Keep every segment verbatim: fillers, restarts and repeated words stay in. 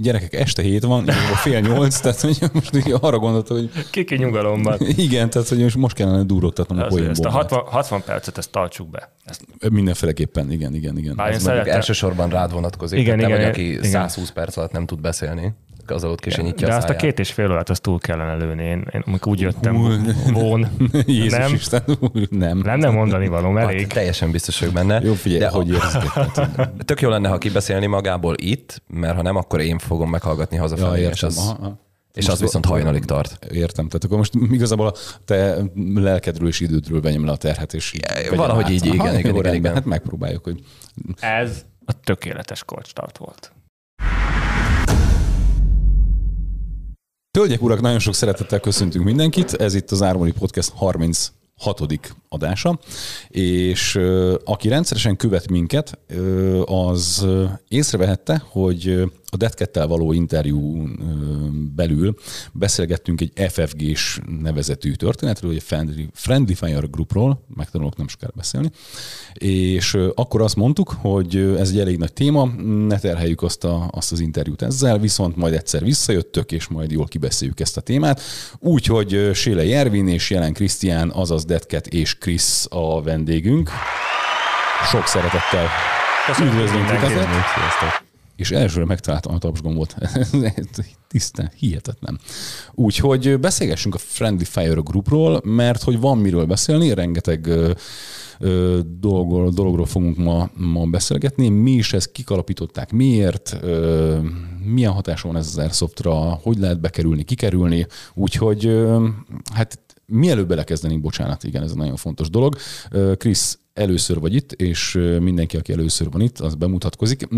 gyerekek, este hét van, fél nyolc, tehát hogy most így arra gondoltam, hogy... Kiki nyugalomban. Igen, tehát hogy most kellene durrottatnom a poénból. Ezt a hatvan, hatvan percet, ezt tartsuk be. Ezt... Mindenféleképpen, igen, igen, igen. Ez szeretem... elsősorban rád vonatkozik. Igen, igen, nem igen, aki igen. százhúsz perc alatt nem tud beszélni. Az ott kisenyítja a száját. De azt a két és fél órát, azt túl kellene lőni. Én, én amikor úgy jöttem von. Jézus nem. Isten, nem. Nem, nem mondani valóm, elég. Hát, teljesen biztos vagyok benne. Jó, figyelj, de hogy érzed. Tök jó lenne, ha kibeszélni magából itt, mert ha nem, akkor én fogom meghallgatni hazafelé. Ja, és az, és az viszont hajnalig tart. Értem. Tehát akkor most igazából a te lelkedről és idődről benyom le a terhet. És ja, valahogy át. így, igen, Aha, igen, igen, igen. Hát megpróbáljuk, hogy... Ez a tökéletes korcstart volt. Hölgyek, urak, nagyon sok szeretettel köszöntünk mindenkit. Ez itt az Ármoni Podcast harminchatodik adása, és aki rendszeresen követ minket, az észrevehette, hogy a Dead Cattel való interjún belül beszélgettünk egy ef ef gés nevezetű történetről, egy Friendly, Friendly Fire Groupról, megtanulok nem sokára beszélni, és akkor azt mondtuk, hogy ez egy elég nagy téma, ne terheljük azt, a, azt az interjút ezzel, viszont majd egyszer visszajöttök, és majd jól kibeszéljük ezt a témát. Úgyhogy Séle Ervin és Jelen Krisztián, azaz Dead Cat és Krisz a vendégünk. Sok szeretettel üdvözlünk itt. És elsőre megtaláltam a tapsgombot. Tisztán, hihetetlen. Úgyhogy beszélgessünk a Friendly Fire Groupról, mert hogy van miről beszélni, rengeteg dologról, dologról fogunk ma, ma beszélgetni. Mi is ezt kikalapították, miért, milyen hatása van ez az Airsoftra, hogy lehet bekerülni, kikerülni. Úgyhogy hát mielőbb belekezdenénk, bocsánat, igen, ez egy nagyon fontos dolog. Krisz, először vagy itt, és mindenki, aki először van itt, az bemutatkozik.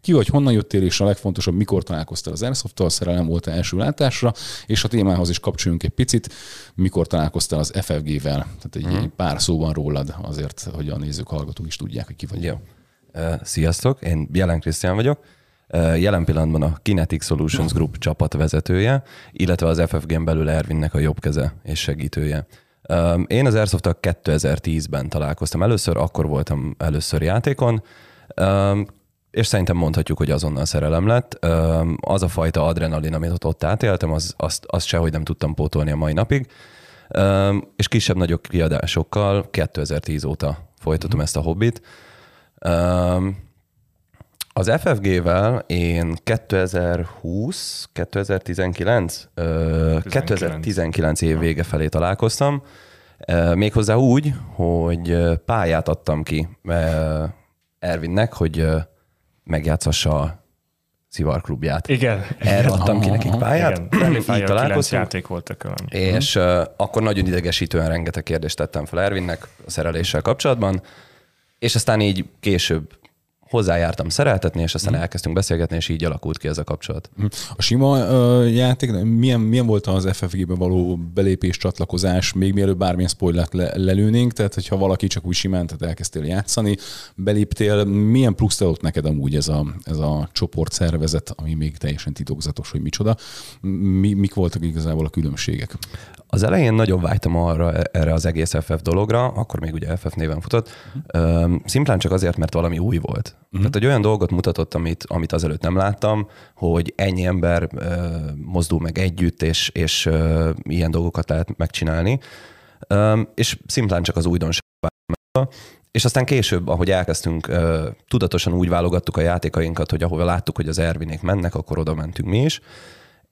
Ki vagy, honnan jöttél, és a legfontosabb, mikor találkoztál az Airsoftal, szerelem volt-e első látásra, és a témához is kapcsoljunk egy picit, mikor találkoztál az ef ef gével. Tehát egy hmm. pár szóban rólad azért, hogy a nézők, hallgatók is tudják, hogy ki vagy. Jó. Sziasztok, én Jelen Krisztián vagyok. Jelen pillanatban a Kinetic Solutions Group csapatvezetője, illetve az ef ef gén belül Ervinnek a jobb keze és segítője. Én az Airsoftal kétezer-tízben találkoztam először, akkor voltam először játékon, és szerintem mondhatjuk, hogy azonnal szerelem lett. Az a fajta adrenalin, amit ott átéltem, az, azt, azt sehogy nem tudtam pótolni a mai napig, és kisebb-nagyobb kiadásokkal kétezer-tíz óta folytatom mm. ezt a hobbit. Az ef ef gével én kétezer-húsz, kétezer-tizenkilenc év vége felé találkoztam, méghozzá úgy, hogy pályát adtam ki Ervinnek, hogy megjátszassa a szivarklubját. Igen. Erre adtam ki nekik pályát. Így találkoztunk. Játék volt a és akkor nagyon idegesítően rengeteg kérdést tettem fel Ervinnek a szereléssel kapcsolatban, és aztán így később hozzájártam szereltetni, és aztán elkezdtünk beszélgetni, és így alakult ki ez a kapcsolat. A sima uh, játék, milyen, milyen volt az ef ef gébe való belépés, csatlakozás, még mielőtt bármilyen spoilert le, lelőnénk, tehát hogyha valaki csak úgy simán, tehát elkezdtél játszani, beléptél, milyen plusz adott neked amúgy ez a, ez a csoportszervezet, ami még teljesen titokzatos, hogy micsoda. Mi, mik voltak igazából a különbségek? Az elején nagyon vágytam arra, erre az egész ef ef dologra, akkor még ugye ef ef néven futott, uh-huh. szimplán csak azért, mert valami új volt. Uh-huh. Tehát egy olyan dolgot mutatott, amit, amit azelőtt nem láttam, hogy ennyi ember uh, mozdul meg együtt, és, és uh, ilyen dolgokat lehet megcsinálni. Um, és szimplán csak az újdonság vágytam. És aztán később, ahogy elkezdtünk, uh, tudatosan úgy válogattuk a játékainkat, hogy ahova láttuk, hogy az Ervinék mennek, akkor oda mentünk mi is.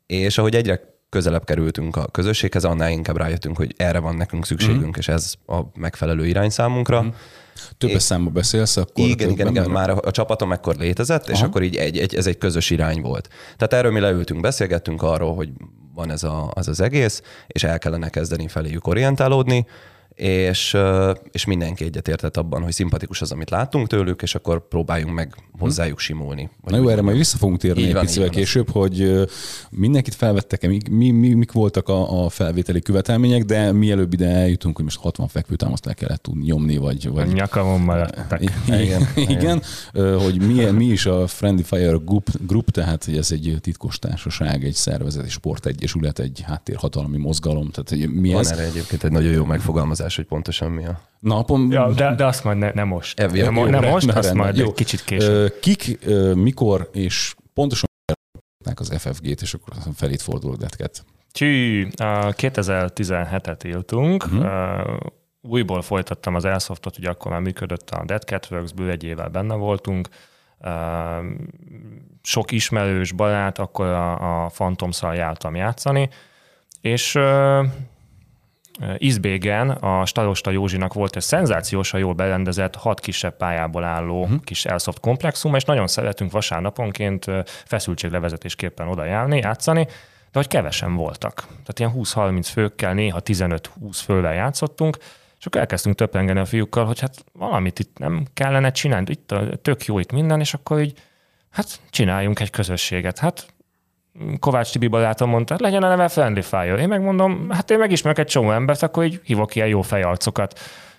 És ahogy egyre közelebb kerültünk a közösséghez, annál inkább rájöttünk, hogy erre van nekünk szükségünk, mm. és ez a megfelelő irány számunkra. Mm. Többes é... számba beszélsz, akkor... Igen, igen, igen, már a, a csapatom ekkor létezett, Aha. és akkor így egy, egy, ez egy közös irány volt. Tehát erről mi leültünk, beszélgettünk arról, hogy van ez a, az az egész, és el kellene kezdeni feléjük orientálódni, és, és mindenki egyetértett abban, hogy szimpatikus az, amit láttunk tőlük, és akkor próbáljunk meg hozzájuk simulni. Na jó, erre majd vissza fogunk térni egy picivel később, hogy mindenkit felvettek-e, mi, mi, mi, mik voltak a, a felvételi követelmények, de mielőbb ide eljutunk, hogy most hatvan fekvőtámaszt le kellett tudni nyomni, vagy... vagy... Nyakamon maradtak. Igen, igen, igen. igen, hogy mi, mi is a Friendly Fire Group, group, tehát hogy ez egy titkos társaság, egy szervezet, egy sportegyesület, egy háttérhatalmi mozgalom, tehát mi van ez? Van erre egyébként egy nagyon jó megfogalmazás, hogy pontosan mi a... Na, pont... ja, de, de azt majd ne, ne most. Evi, nem jó, most, ne, azt ne, majd jó. Egy kicsit később. Kik, mikor és pontosan az ef ef gét, és akkor fel itt fordul a Dead Cat. Tű, kétezer-tizenhetet éltünk, uh-huh. újból folytattam az Elsoftot, ugye akkor már működött a Dead Catworks, bő egy évvel benne voltunk, sok ismerős barát, akkor a, a Phantomszal jártam játszani, és Izbégen a Starosta Józsinak volt egy szenzációsan jól berendezett, hat kisebb pályából álló uh-huh. kis Airsoft komplexum, és nagyon szeretünk vasárnaponként feszültséglevezetésképpen oda járni, játszani, de hogy kevesen voltak. Tehát ilyen húsz-harminc főkkel, néha tizenöt-húsz fővel játszottunk, és akkor elkezdtünk töprengeni a fiúkkal, hogy hát valamit itt nem kellene csinálni, itt tök jó itt minden, és akkor így hát csináljunk egy közösséget. Hát Kovács Tibi barátom mondta, legyen a neve Friendly Fire. Én megmondom, hát én megismerek egy csomó embert, akkor így hívok ilyen jó fejarcokat.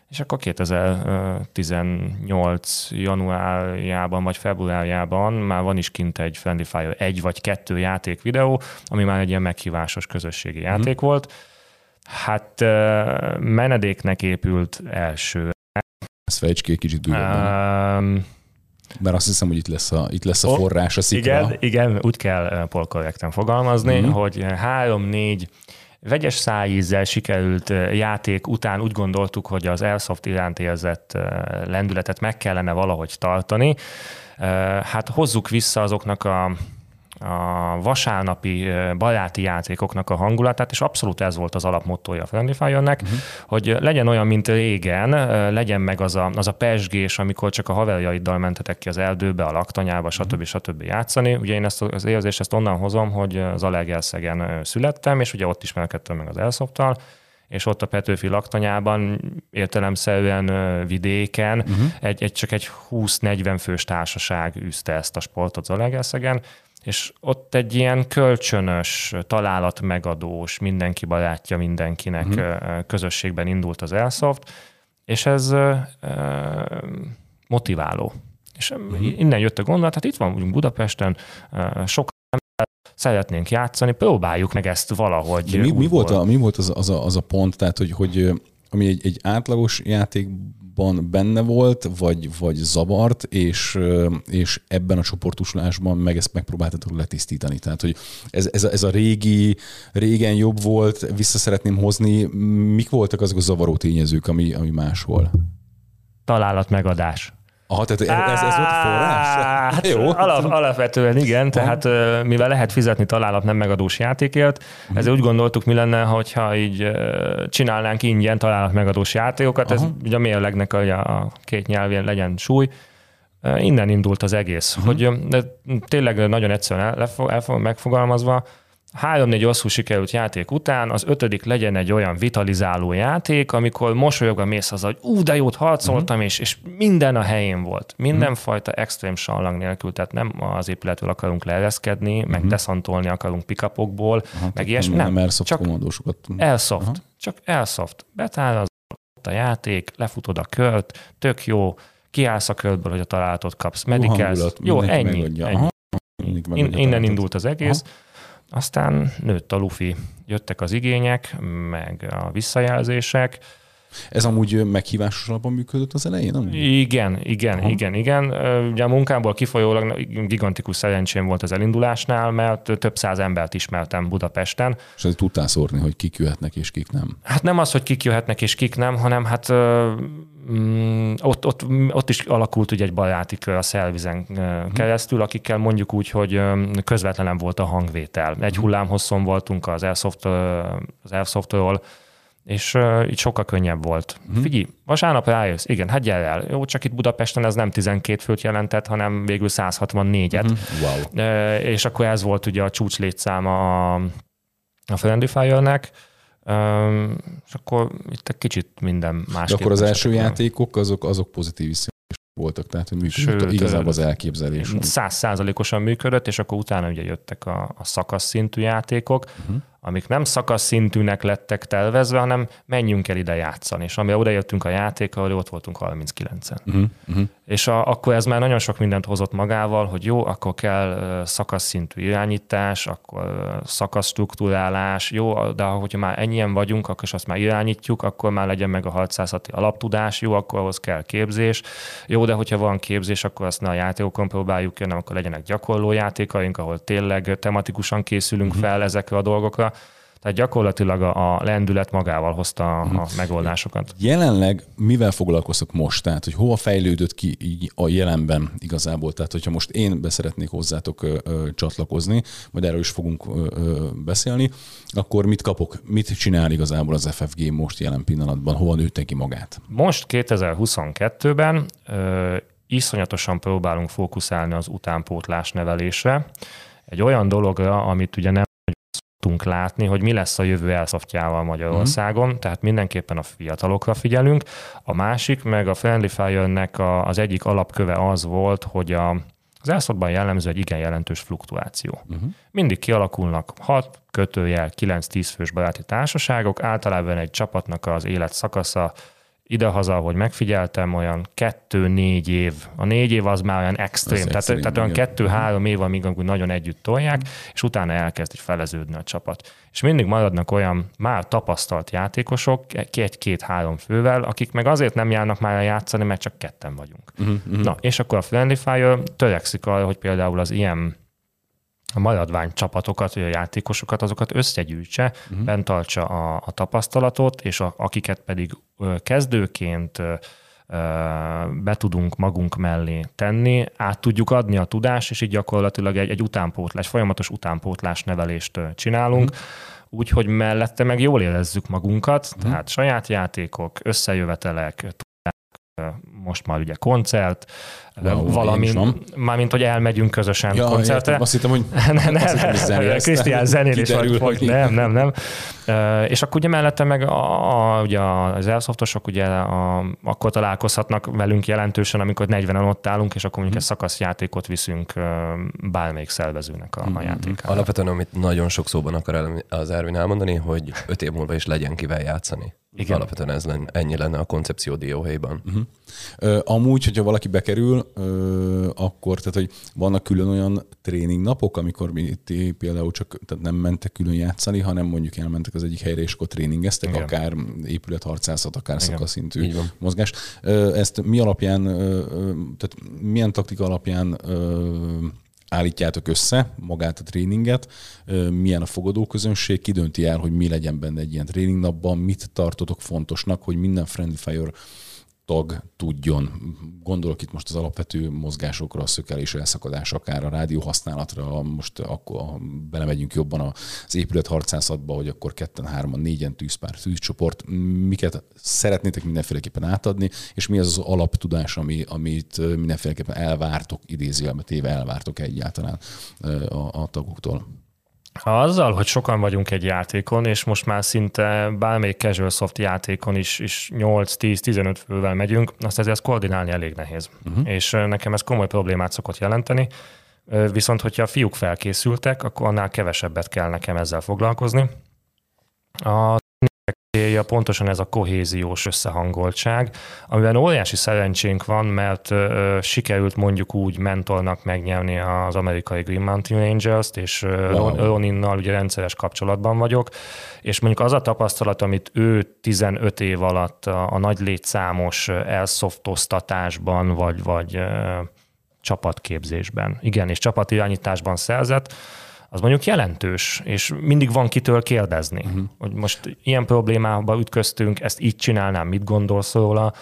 És akkor kétezer-tizennyolc januárjában vagy februárjában már van is kint egy Friendly Fire egy vagy kettő játék videó, ami már egy ilyen meghívásos közösségi játék mm. volt. Hát menedéknek épült első. Ezt fejtsd ki egy kicsit durvabban. Mert azt hiszem, hogy itt lesz a, itt lesz a forrás, a szikra. Igen, igen, úgy kell polkorrekten fogalmazni, mm. hogy három-négy vegyes szájízzel sikerült játék után úgy gondoltuk, hogy az Airsoft iránt érzett lendületet meg kellene valahogy tartani. Hát hozzuk vissza azoknak a, a vasárnapi baráti játékoknak a hangulatát, és abszolút ez volt az alapmottója a Friendly Fire-nek, uh-huh. hogy legyen olyan, mint régen, legyen meg az a, az a pesgés, amikor csak a haverjaiddal mentetek ki az erdőbe, a laktanyába, stb. Stb. Játszani. Ugye én ezt az érzést ezt onnan hozom, hogy Zalaegleszegen születtem, és ugye ott ismerkedtem meg az Airsoftal, és ott a Petőfi laktanyában értelemszerűen vidéken uh-huh. egy, egy, csak egy húsz-negyven fős társaság üzte ezt a sportot Zalaegleszegen, és ott egy ilyen kölcsönös, találatmegadós, mindenki barátja mindenkinek uh-huh. közösségben indult az Airsoft, és ez uh, motiváló. És uh-huh. innen jött a gondolat, hát itt van Budapesten, uh, sok szeretnénk játszani, próbáljuk meg ezt valahogy. Mi, mi, volt, a, mi volt az, az, a, az a pont, tehát hogy, hogy ami egy, egy átlagos játékban benne volt, vagy, vagy zavart, és, és ebben a csoportosulásban meg ezt megpróbáltatok letisztítani. Tehát, hogy ez, ez, a, ez a régi, régen jobb volt, vissza szeretném hozni. Mik voltak azok a zavaró tényezők, ami, ami máshol? Találat megadás. Aha, tehát ez, ez volt a forrás? Hát jó. Alap, alapvetően igen, tehát ah. mivel lehet fizetni találat nem megadós játékért, ezért úgy gondoltuk, mi lenne, hogyha így csinálnánk ingyen találat megadós játékokat, aha. ez ugye a mérlegnek a két nyelvén legyen súly. Innen indult az egész, uh-huh. hogy tényleg nagyon egyszerűen elfog, elfog, megfogalmazva, három-négy rosszul sikerült játék után az ötödik legyen egy olyan vitalizáló játék, amikor mosolyogva mész haza, hogy ú, de jót harcoltam, uh-huh. és, és minden a helyén volt. Mindenfajta uh-huh. extrém sallang nélkül, tehát nem az épületről akarunk leereszkedni, uh-huh. meg deszantolni akarunk pick-upokból, uh-huh. meg ilyesmi. Nem, nem Airsoft komandósokat. Airsoft. Uh-huh. Csak Airsoft. Betáraz a játék, lefutod a kört, tök jó, kiállsz a körtből, hogy a találatot kapsz. Medikelsz. Uh, jó, ennyi. ennyi. Aha. In, innen indult az egész. Aha. Aztán nőtt a lufi. Jöttek az igények, meg a visszajelzések. Ez amúgy meghívásos alapon működött az elején, nem? Igen, igen, aha. igen, igen. Ugye a munkából kifolyólag gigantikus szerencsém volt az elindulásnál, mert több száz embert ismertem Budapesten. És azért tudtál szórni, hogy kik jöhetnek és kik nem? Hát nem az, hogy kik jöhetnek és kik nem, hanem hát mm, ott, ott, ott is alakult ugye egy baráti kör a szervizen keresztül, akikkel mondjuk úgy, hogy közvetlen volt a hangvétel. Egy hullámhosszon voltunk az Airsoft, az Airsoftról, és uh, itt sokkal könnyebb volt. Hmm. Figyelj, vasárnap rájössz, igen, hát gyere el. Jó, csak itt Budapesten ez nem tizenkét főt jelentett, hanem végül száz hatvannégyet. Hmm. Wow. Uh, és akkor ez volt ugye a csúcs létszáma a, a Friendly Fire-nek. Uh, és akkor itt egy kicsit minden más. De akkor az első játékok, azok, azok pozitív viszont voltak, tehát hogy működött igazából az elképzelés. száz százalékosan működött, és akkor utána ugye jöttek a, a szakasz szintű játékok, uh-huh. amik nem szakaszszintűnek lettek tervezve, hanem menjünk el ide játszani. És amire odajöttünk a játékkal, ott voltunk harminckilencen. Uh-huh, uh-huh. És a, akkor ez már nagyon sok mindent hozott magával, hogy jó, akkor kell szakaszszintű irányítás, akkor szakaszstruktúrálás, jó, de hogyha már ennyien vagyunk, akkor is azt már irányítjuk, akkor már legyen meg a harcászati alaptudás, jó, akkor ahhoz kell képzés, jó, de hogyha van képzés, akkor azt ne a játékokon próbáljuk ki, hanem akkor legyenek gyakorló játékaink, ahol tényleg tematikusan készülünk uh-huh. fel ezekre a dolgokra. Tehát gyakorlatilag a lendület magával hozta a megoldásokat. Jelenleg mivel foglalkozok most? Tehát, hogy hova fejlődött ki így a jelenben igazából? Tehát, hogyha most én beszeretnék hozzátok ö, ö, csatlakozni, majd erről is fogunk ö, ö, beszélni, akkor mit kapok? Mit csinál igazából az ef ef gé most jelen pillanatban? Hova nőtte ki magát? Most kétezer-huszonkettőben ö, iszonyatosan próbálunk fókuszálni az utánpótlás nevelésre. Egy olyan dologra, amit ugye nem tudunk látni, hogy mi lesz a jövő elszoftjával Magyarországon, uh-huh. tehát mindenképpen a fiatalokra figyelünk. A másik, meg a Friendly Fire-nek a, az egyik alapköve az volt, hogy a, az elszoftban jellemző egy igen jelentős fluktuáció. Uh-huh. Mindig kialakulnak hat kötőjel, kilenc-tíz fős baráti társaságok, általában egy csapatnak az élet szakasza, idehaza, hogy megfigyeltem, olyan kettő-négy év. A négy év az már olyan extrém, tehát, extrém tehát olyan kettő-három év, amíg nagyon együtt tolják, és utána elkezd így feleződni a csapat. És mindig maradnak olyan már tapasztalt játékosok, egy-két-három fővel, akik meg azért nem járnak már játszani, mert csak ketten vagyunk. Uh-huh, uh-huh. Na, és akkor a Friendly Fire törekszik arra, hogy például az ilyen a maradvány csapatokat, vagy a játékosokat, azokat összegyűjtse, uh-huh. fenntartsa a, a tapasztalatot, és a, akiket pedig kezdőként be tudunk magunk mellé tenni, át tudjuk adni a tudást, és így gyakorlatilag egy, egy utánpótlás, folyamatos utánpótlás nevelést csinálunk, uh-huh. úgyhogy mellette meg jól érezzük magunkat, uh-huh. tehát saját játékok, összejövetelek, most már ugye koncert, wow, valamint, mármint, hogy elmegyünk közösen ja, koncertre. Értem, azt hittem, hogy ne, ne, azt hittem, hogy Krisztián zenélés vagy. Nem, nem, nem. És akkor ugye mellette meg a, a, ugye az airsoftosok ugye a, akkor találkozhatnak velünk jelentősen, amikor negyvenen ott állunk, és akkor mondjuk hmm. egy szakaszjátékot viszünk bármelyik szervezőnek a, hmm. a játékára. Alapvetően, amit nagyon sok szóban akar az Ervin elmondani, hogy öt év múlva is legyen kivel játszani. Igen. Alapvetően ez lenne, ennyi lenne a koncepció dióhéjban. Uh-huh. Amúgy, hogyha valaki bekerül, akkor, tehát, hogy vannak külön olyan tréningnapok, amikor ti például csak tehát nem mentek külön játszani, hanem mondjuk elmentek az egyik helyre, és akkor tréningeztek, igen. akár épületharcászat, akár szakaszszintű mozgás. Ezt mi alapján, tehát milyen taktika alapján állítjátok össze magát a tréninget, milyen a fogadóközönség, ki dönti el, hogy mi legyen benne egy ilyen tréningnapban, mit tartotok fontosnak, hogy minden Friendly Fire tag tudjon. Gondolok itt most az alapvető mozgásokra, a szökelés, elszakadás, akár a rádió használatra, most akkor belemegyünk jobban az épületharcászatba, hogy akkor ketten, hárman, négyen tűzpár, tűzcsoport, miket szeretnétek mindenféleképpen átadni, és mi az az alaptudás, ami, amit mindenféleképpen elvártok, idézőjelbe téve elvártok egyáltalán a, a tagoktól. Azzal, hogy sokan vagyunk egy játékon, és most már szinte bármelyik casual soft játékon is, is nyolc-tíz-tizenöt fővel megyünk, azt ezért ezt koordinálni elég nehéz. Uh-huh. És nekem ez komoly problémát szokott jelenteni, viszont hogyha a fiúk felkészültek, akkor annál kevesebbet kell nekem ezzel foglalkozni. A célja pontosan ez a kohéziós összehangoltság, amiben óriási szerencsénk van, mert ö, sikerült mondjuk úgy mentornak megnyerni az amerikai Green Mountain Rangers-t, és wow. Roninnal ugye rendszeres kapcsolatban vagyok, és mondjuk az a tapasztalat, amit ő tizenöt év alatt a, a nagy létszámos elszoftoztatásban, vagy, vagy ö, csapatképzésben, igen, és csapatirányításban szerzett, az mondjuk jelentős, és mindig van kitől kérdezni, uh-huh. hogy most ilyen problémába ütköztünk, ezt így csinálnám, mit gondolsz róla,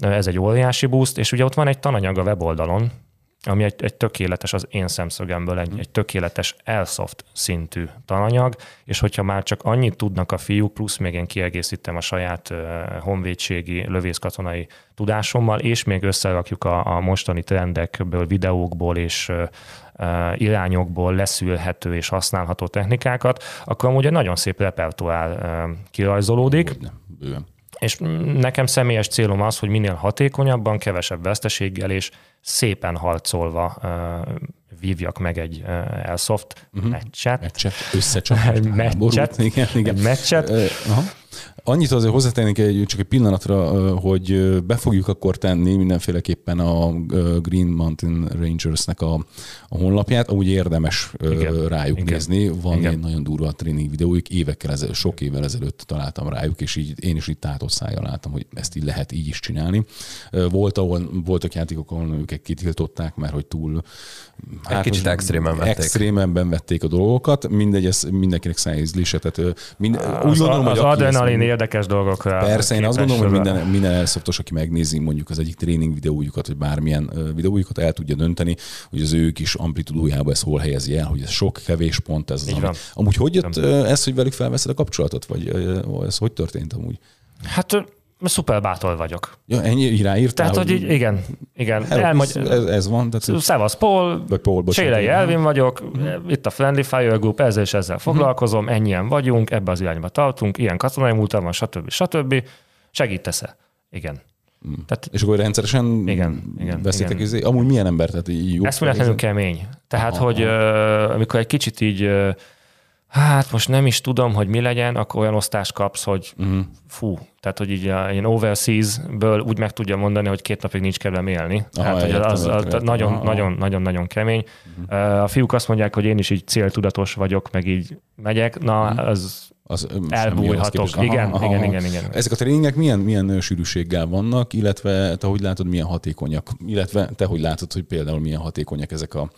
uh-huh. ez egy óriási boost, és ugye ott van egy tananyag a weboldalon, ami egy, egy tökéletes, az én szemszögemből egy, egy tökéletes airsoft szintű tananyag, és hogyha már csak annyit tudnak a fiúk, plusz még én kiegészítem a saját honvédségi, lövészkatonai tudásommal, és még összerakjuk a, a mostani trendekből, videókból és irányokból leszűrhető és használható technikákat, akkor amúgy egy nagyon szép repertoár kirajzolódik. Bőven. És nekem személyes célom az, hogy minél hatékonyabban, kevesebb veszteséggel és szépen harcolva vívjak meg egy Airsoft uh-huh. meccset. Meccset, összecsapást, meccset, igen, igen. meccset. Aha. Annyit azért hozzátennék egy, csak egy pillanatra, hogy be fogjuk akkor tenni mindenféleképpen a Green Mountain Rangersnek a, a honlapját, úgy érdemes igen, rájuk igen, nézni. Van igen. egy nagyon durva tréning videójuk, évekkel ezelőtt, sok évvel ezelőtt találtam rájuk, és így én is itt tátott szájjal láttam, hogy ezt így lehet így is csinálni. Volt, ahol, voltak játékok, ahol őket kitiltották, mert hogy túl... Hát, egy kicsit extrémen vették. Extrémenben vették a dolgokat. Mindegy, ez mindenkinek szájízlése. Tehát mind, úgy gondolom, az, az adrenalin érdekes dolgok. Persze, én azt gondolom, hogy minden, minden elszoptos, aki megnézi mondjuk az egyik tréning videójukat, vagy bármilyen videójukat, el tudja dönteni, hogy az ő kis amplitudójába ez hol helyezi el, hogy ez sok, kevés pont. Ez az, ami... Amúgy hogy jött ez, hogy velük felveszed a kapcsolatot? Vagy ez hogy történt amúgy? Hát... Szuper bátor vagyok. Ja, ennyi ráírtál? Tehát, hogy, hogy így, igen, igen. Hello, Elmagy... ez, ez van. Szevasz, Paul, Séle Ervin vagyok, itt a Friendly Fire Group, ezzel és ezzel foglalkozom, uh-huh. ennyien vagyunk, ebbe az irányba tartunk, ilyen katonai múltam van, stb. stb. Segítesz-e? Igen. Hmm. Tehát, és akkor rendszeresen igen, igen, beszéltek, igen. amúgy milyen ember? Tehát jó eszméletlenül kemény. Tehát, aha. hogy uh, amikor egy kicsit így uh, hát most nem is tudom, hogy mi legyen, akkor olyan osztást kapsz, hogy uh-huh. fú, tehát hogy így ilyen overseas-ből úgy meg tudja mondani, hogy két napig nincs kedvem élni. Nagyon-nagyon-nagyon kemény. Uh-huh. A fiúk azt mondják, hogy én is így céltudatos vagyok, meg így megyek, na uh-huh. az... Az elbújhatok. Aha, igen, aha. igen, igen, igen. Ezek a tréningek milyen, milyen sűrűséggel vannak, illetve te hogy látod, milyen hatékonyak? Illetve te hogy látod, hogy például milyen hatékonyak ezek a,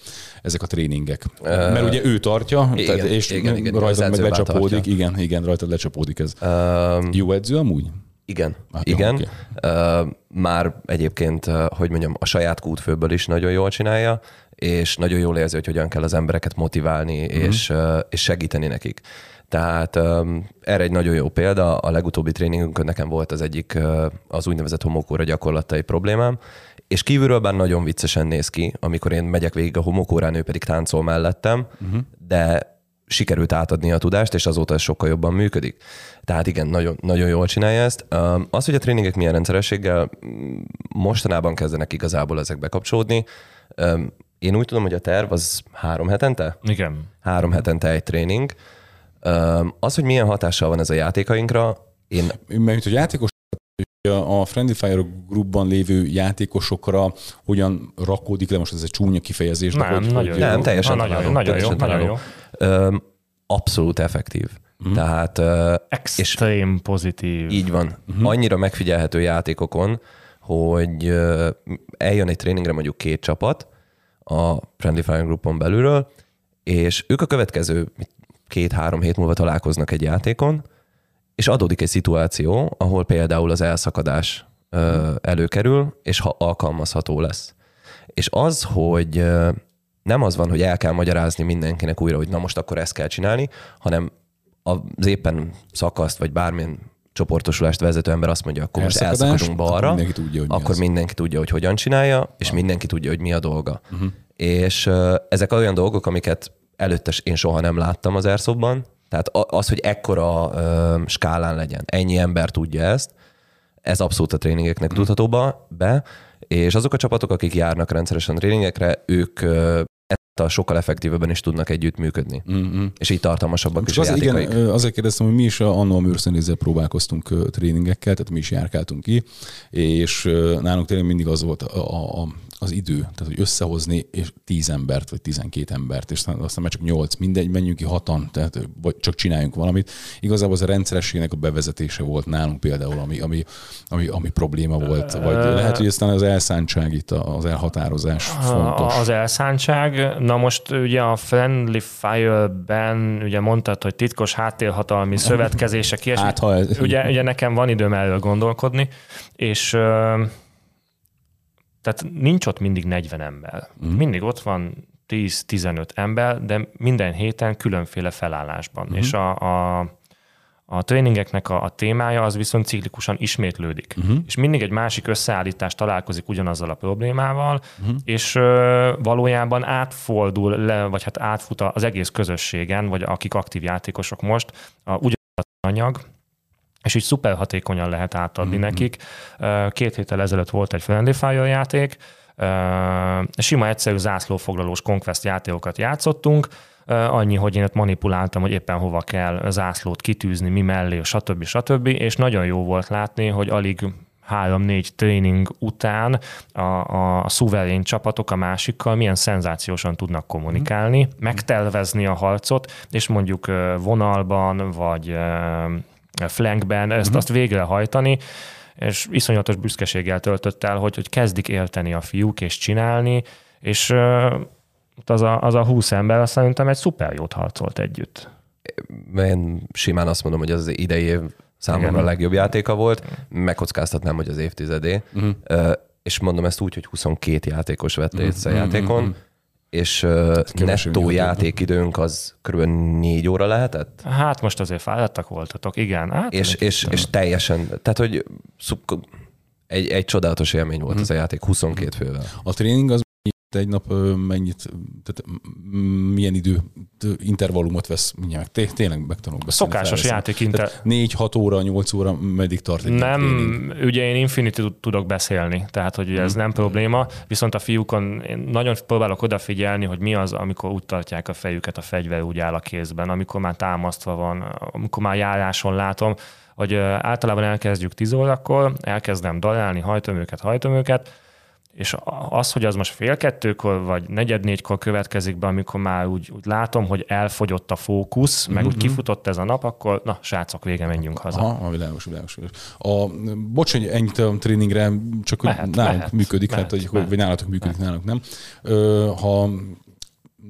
ezek a tréningek? Uh, Mert ugye ő tartja, igen, tehát, és igen, igen, rajtad meg lecsapódik. Igen, igen, rajtad lecsapódik ez. Uh, Jó edző amúgy? Igen, hát, igen. Jó, okay. uh, már egyébként, hogy mondjam, a saját kútfőből is nagyon jól csinálja, és nagyon jól érzi, hogy hogyan kell az embereket motiválni, uh-huh. és, uh, és segíteni nekik. Tehát um, erre egy nagyon jó példa, a legutóbbi tréningünkön nekem volt az egyik uh, az úgynevezett homokóra gyakorlatai problémám, és kívülről bár nagyon viccesen néz ki, amikor én megyek végig a homokórán, ő pedig táncol mellettem, uh-huh. de sikerült átadni a tudást, és azóta ez sokkal jobban működik. Tehát igen, nagyon, nagyon jól csinálja ezt. Um, az, hogy a tréningek milyen rendszerességgel, mostanában kezdenek igazából ezekbe kapcsolódni. Um, én úgy tudom, hogy a terv az három hetente? Igen. Három hetente egy tréning. Az, hogy milyen hatással van ez a játékainkra, én... Mert hogy játékos a Friendly Fire Groupban lévő játékosokra hogyan rakódik le, most ez egy csúnya kifejezés. Nem, hogy, nagyon, hogy jó. nem teljesen ha, nagyon, jó, nagyon, teljesen jó, nagyon jó. Abszolút effektív. Mm. Tehát... Extrém pozitív. Így van. Mm-hmm. Annyira megfigyelhető játékokon, hogy eljön egy tréningre mondjuk két csapat a Friendly Fire Groupon belülről, és ők a következő... két-három hét múlva találkoznak egy játékon, és adódik egy szituáció, ahol például az elszakadás előkerül, és ha alkalmazható lesz. És az, hogy nem az van, hogy el kell magyarázni mindenkinek újra, hogy na most akkor ezt kell csinálni, hanem az éppen szakaszt, vagy bármilyen csoportosulást vezető ember azt mondja, akkor most elszakadunk balra, mindenki tudja, akkor az. mindenki tudja, hogy hogyan csinálja, és ah. mindenki tudja, hogy mi a dolga. Uh-huh. És ezek olyan dolgok, amiket előttes én soha nem láttam az Airsoftban. Tehát az, hogy ekkora ö, skálán legyen, ennyi ember tudja ezt, ez abszolút a tréningeknek tudható be, és azok a csapatok, akik járnak rendszeresen tréningekre, ők ö, ettől sokkal effektívebben is tudnak együttműködni. Mm-hmm. És így tartalmasabbak is a játékaik. Igen, azért kérdeztem, hogy mi is annó a Műrszönézzel próbálkoztunk tréningekkel, tehát mi is járkáltunk ki, és nálunk tényleg mindig az volt a, a az idő, tehát hogy összehozni és tíz embert, vagy tizenkét embert, és aztán már csak nyolc, mindegy, menjünk ki hatan, tehát vagy csak csináljunk valamit. Igazából az a rendszerességnek a bevezetése volt nálunk például, ami, ami, ami, ami probléma volt. Vagy lehet, hogy aztán az elszántság itt, az elhatározás fontos. Az elszántság, na most ugye a Friendly Fire-ben ugye mondtad, hogy titkos háttérhatalmi szövetkezések, ilyesmi. Hát, ha ez... ugye, ugye nekem van időm erről gondolkodni, és... Tehát nincs ott mindig negyven ember. Mm. Mindig ott van tíz-tizenöt ember, de minden héten különféle felállásban. Mm. És a, a, a tréningeknek a, a témája az viszont ciklikusan ismétlődik. Mm. És mindig egy másik összeállítás találkozik ugyanazzal a problémával, mm. és ö, valójában átfordul le, vagy hát átfut az egész közösségen, vagy akik aktív játékosok most, a, ugyanaz az anyag, és így szuper hatékonyan lehet átadni mm-hmm. nekik. Két héttel ezelőtt volt egy Friendly Fire játék, sima egyszerű zászlófoglalós Conquest játékokat játszottunk, annyi, hogy én ott manipuláltam, hogy éppen hova kell zászlót kitűzni, mi mellé, stb. stb. És nagyon jó volt látni, hogy alig három-négy tréning után a, a szuverén csapatok a másikkal milyen szenzációsan tudnak kommunikálni, megtervezni a harcot, és mondjuk vonalban vagy flankben ezt uh-huh. azt végrehajtani, és iszonyatos büszkeséggel töltött el, hogy, hogy kezdik érteni a fiúk és csinálni, és az a, az a húsz ember azt szerintem egy szuper jót harcolt együtt. Én simán azt mondom, hogy az idei év számomra igen. a legjobb játéka volt, megkockáztatnám, hogy az évtizedé, uh-huh. és mondom ezt úgy, hogy huszonkét játékos vette uh-huh. észre a játékon, uh-huh. és nettó játékidőnk az kb. négy óra lehetett? Hát most azért fáradtak voltatok, igen. Hát és, és, és teljesen, tehát hogy szub, egy, egy csodálatos élmény volt uh-huh. ez a játék, huszonkét fővel. A tréning az egy nap mennyit, tehát milyen idő intervallumot vesz mindjárt? Té- tényleg megtanulok beszélni. Szokásos játék inter... négy-hat óra, nyolc óra, meddig tart egy nem, tréning? Ugye én infinity tudok beszélni, tehát hogy ez nem probléma, viszont a fiúkon én nagyon próbálok odafigyelni, hogy mi az, amikor úgy tartják a fejüket, a fegyver úgy áll a kézben, amikor már támasztva van, amikor már járáson látom, hogy általában elkezdjük tíz órakor, elkezdem darálni, hajtom őket, hajtom őket, és az, hogy az most fél kettőkor vagy negyed négykor következik be, amikor már úgy, úgy látom, hogy elfogyott a fókusz, meg mm-hmm. úgy kifutott ez a nap, akkor na, srácok, vége, menjünk haza. Aha, világos, világos. A, bocs, hogy ennyit a tréningre, csak hogy mehet, nálunk mehet, működik, mehet, hát, hogy, mehet, vagy nálatok működik, mehet. Nálunk nem. Ha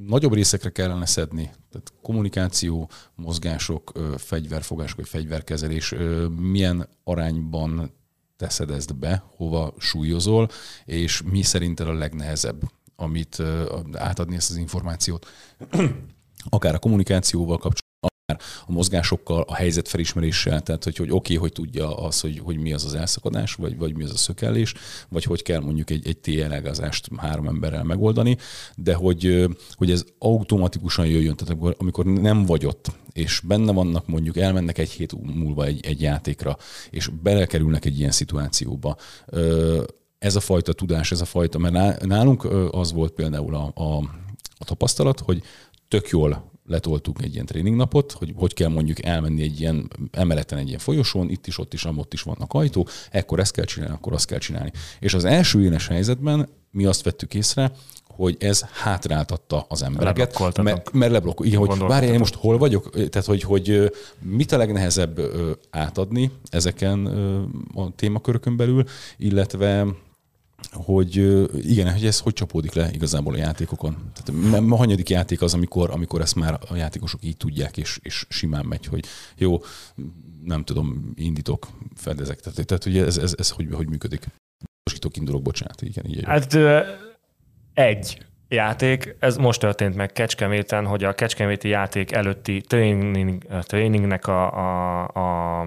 nagyobb részekre kellene szedni, tehát kommunikáció, mozgások, fegyverfogások, vagy fegyverkezelés, milyen arányban teszed ezt be, hova súlyozol, és mi szerinted a legnehezebb, amit átadni ezt az információt, akár a kommunikációval kapcsolatban, akár a mozgásokkal, a helyzetfelismeréssel, tehát hogy, hogy oké, okay, hogy tudja az, hogy, hogy mi az az elszakadás, vagy, vagy mi az a szökellés, vagy hogy kell mondjuk egy, egy té el-ágázást három emberrel megoldani, de hogy, hogy ez automatikusan jöjjön, tehát amikor, amikor nem vagy ott, és benne vannak, mondjuk elmennek egy hét múlva egy, egy játékra, és belekerülnek egy ilyen szituációba. Ez a fajta tudás, ez a fajta, mert nálunk az volt például a, a, a tapasztalat, hogy tök jól letoltuk egy ilyen tréningnapot, hogy hogy kell mondjuk elmenni egy ilyen emeleten, egy ilyen folyosón, itt is, ott is, amott is vannak ajtó, ekkor ezt kell csinálni, akkor azt kell csinálni. És az első éles helyzetben mi azt vettük észre, hogy ez hátráltatta az embereket. Mert, mert leblokkoltatok. Igen, hogy várjál, én most hol vagyok? Tehát, hogy, hogy mit a legnehezebb átadni ezeken a témakörökön belül, illetve hogy igen, hogy ez hogy csapódik le igazából a játékokon. Tehát a hanyadik játék az, amikor, amikor ezt már a játékosok így tudják, és, és simán megy, hogy jó, nem tudom, indítok, fedezek. Tehát, tehát hogy ez, ez, ez hogy, hogy működik? Most indulok, bocsánat. Igen, így hát... Egy játék, ez most történt meg Kecskeméten, hogy a kecskeméti játék előtti tréning, tréningnek a, a, a,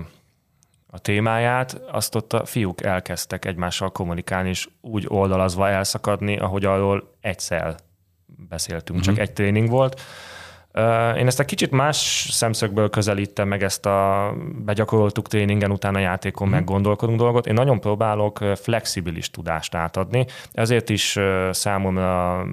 a témáját, azt ott a fiúk elkezdtek egymással kommunikálni, és úgy oldalazva elszakadni, ahogy arról egyszer beszéltünk, mm-hmm. csak egy tréning volt. Én ezt egy kicsit más szemszögből közelítem meg, ezt a begyakoroltuk tréningen, utána játékon meg gondolkodunk dolgot. Én nagyon próbálok flexibilis tudást átadni, ezért is számomra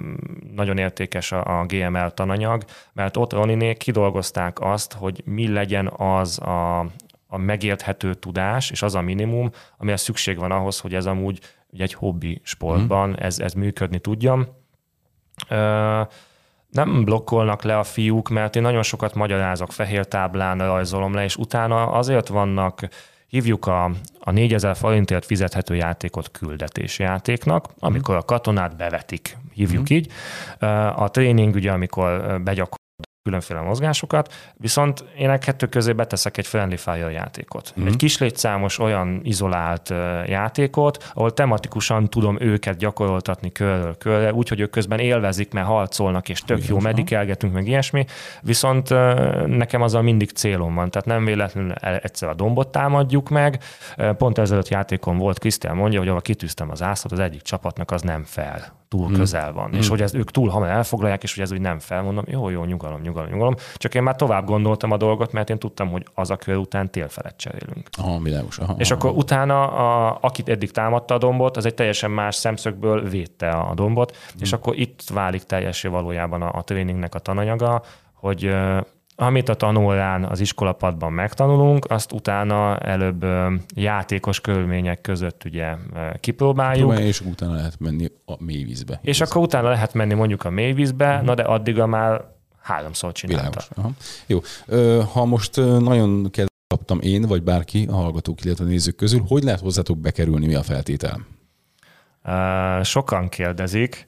nagyon értékes a gé em el tananyag, mert ott Roninék kidolgozták azt, hogy mi legyen az a, a megérthető tudás, és az a minimum, amire szükség van ahhoz, hogy ez amúgy ugye egy hobbi sportban ez, ez működni tudjam. Nem blokkolnak le a fiúk, mert én nagyon sokat magyarázok, fehér táblán rajzolom le, és utána azért vannak, hívjuk a, a négyezer forintért fizethető játékot küldetésjátéknak, amikor a katonát bevetik, hívjuk mm. így. A tréning ugye, amikor begyakoroljuk különféle mozgásokat, viszont én a kettő közé beteszek egy Friendly Fire játékot. Mm. Egy kislétszámos olyan izolált játékot, ahol tematikusan tudom őket gyakoroltatni körről körre, úgyhogy ők közben élvezik, mert harcolnak, és tök jó, medikelgetünk, meg ilyesmi, viszont nekem azzal mindig célom van, tehát nem véletlenül egyszer a dombot támadjuk meg. Pont ezelőtt játékon volt, Krisztián mondja, hogy ahol kitűztem az ászlót, az egyik csapatnak az nem fel. túl hmm. közel van, hmm. és hogy ez ők túl hamar elfoglalják, és hogy ez úgy nem felmondom, jó, jó, nyugalom, nyugalom, nyugalom. Csak én már tovább gondoltam a dolgot, mert én tudtam, hogy az a kör után télfelet cserélünk. Aha, világos. Aha, és aha. akkor utána, a, akit eddig támadta a dombot, az egy teljesen más szemszögből védte a dombot, hmm. és akkor itt válik teljesen valójában a, a tréningnek a tananyaga, hogy uh, amit a tanulán az iskolapadban megtanulunk, azt utána előbb uh, játékos körülmények között ugye uh, kipróbáljuk. Próbálja, és utána lehet menni a mélyvízbe. És akkor utána lehet menni mondjuk a mélyvízbe, hmm. na de addiga már háromszor csinálta. Jó. Ha most nagyon kedvet kaptam én, vagy bárki a hallgatók, illetve nézők közül, hogy lehet hozzátok bekerülni, mi a feltétel? Sokan kérdezik.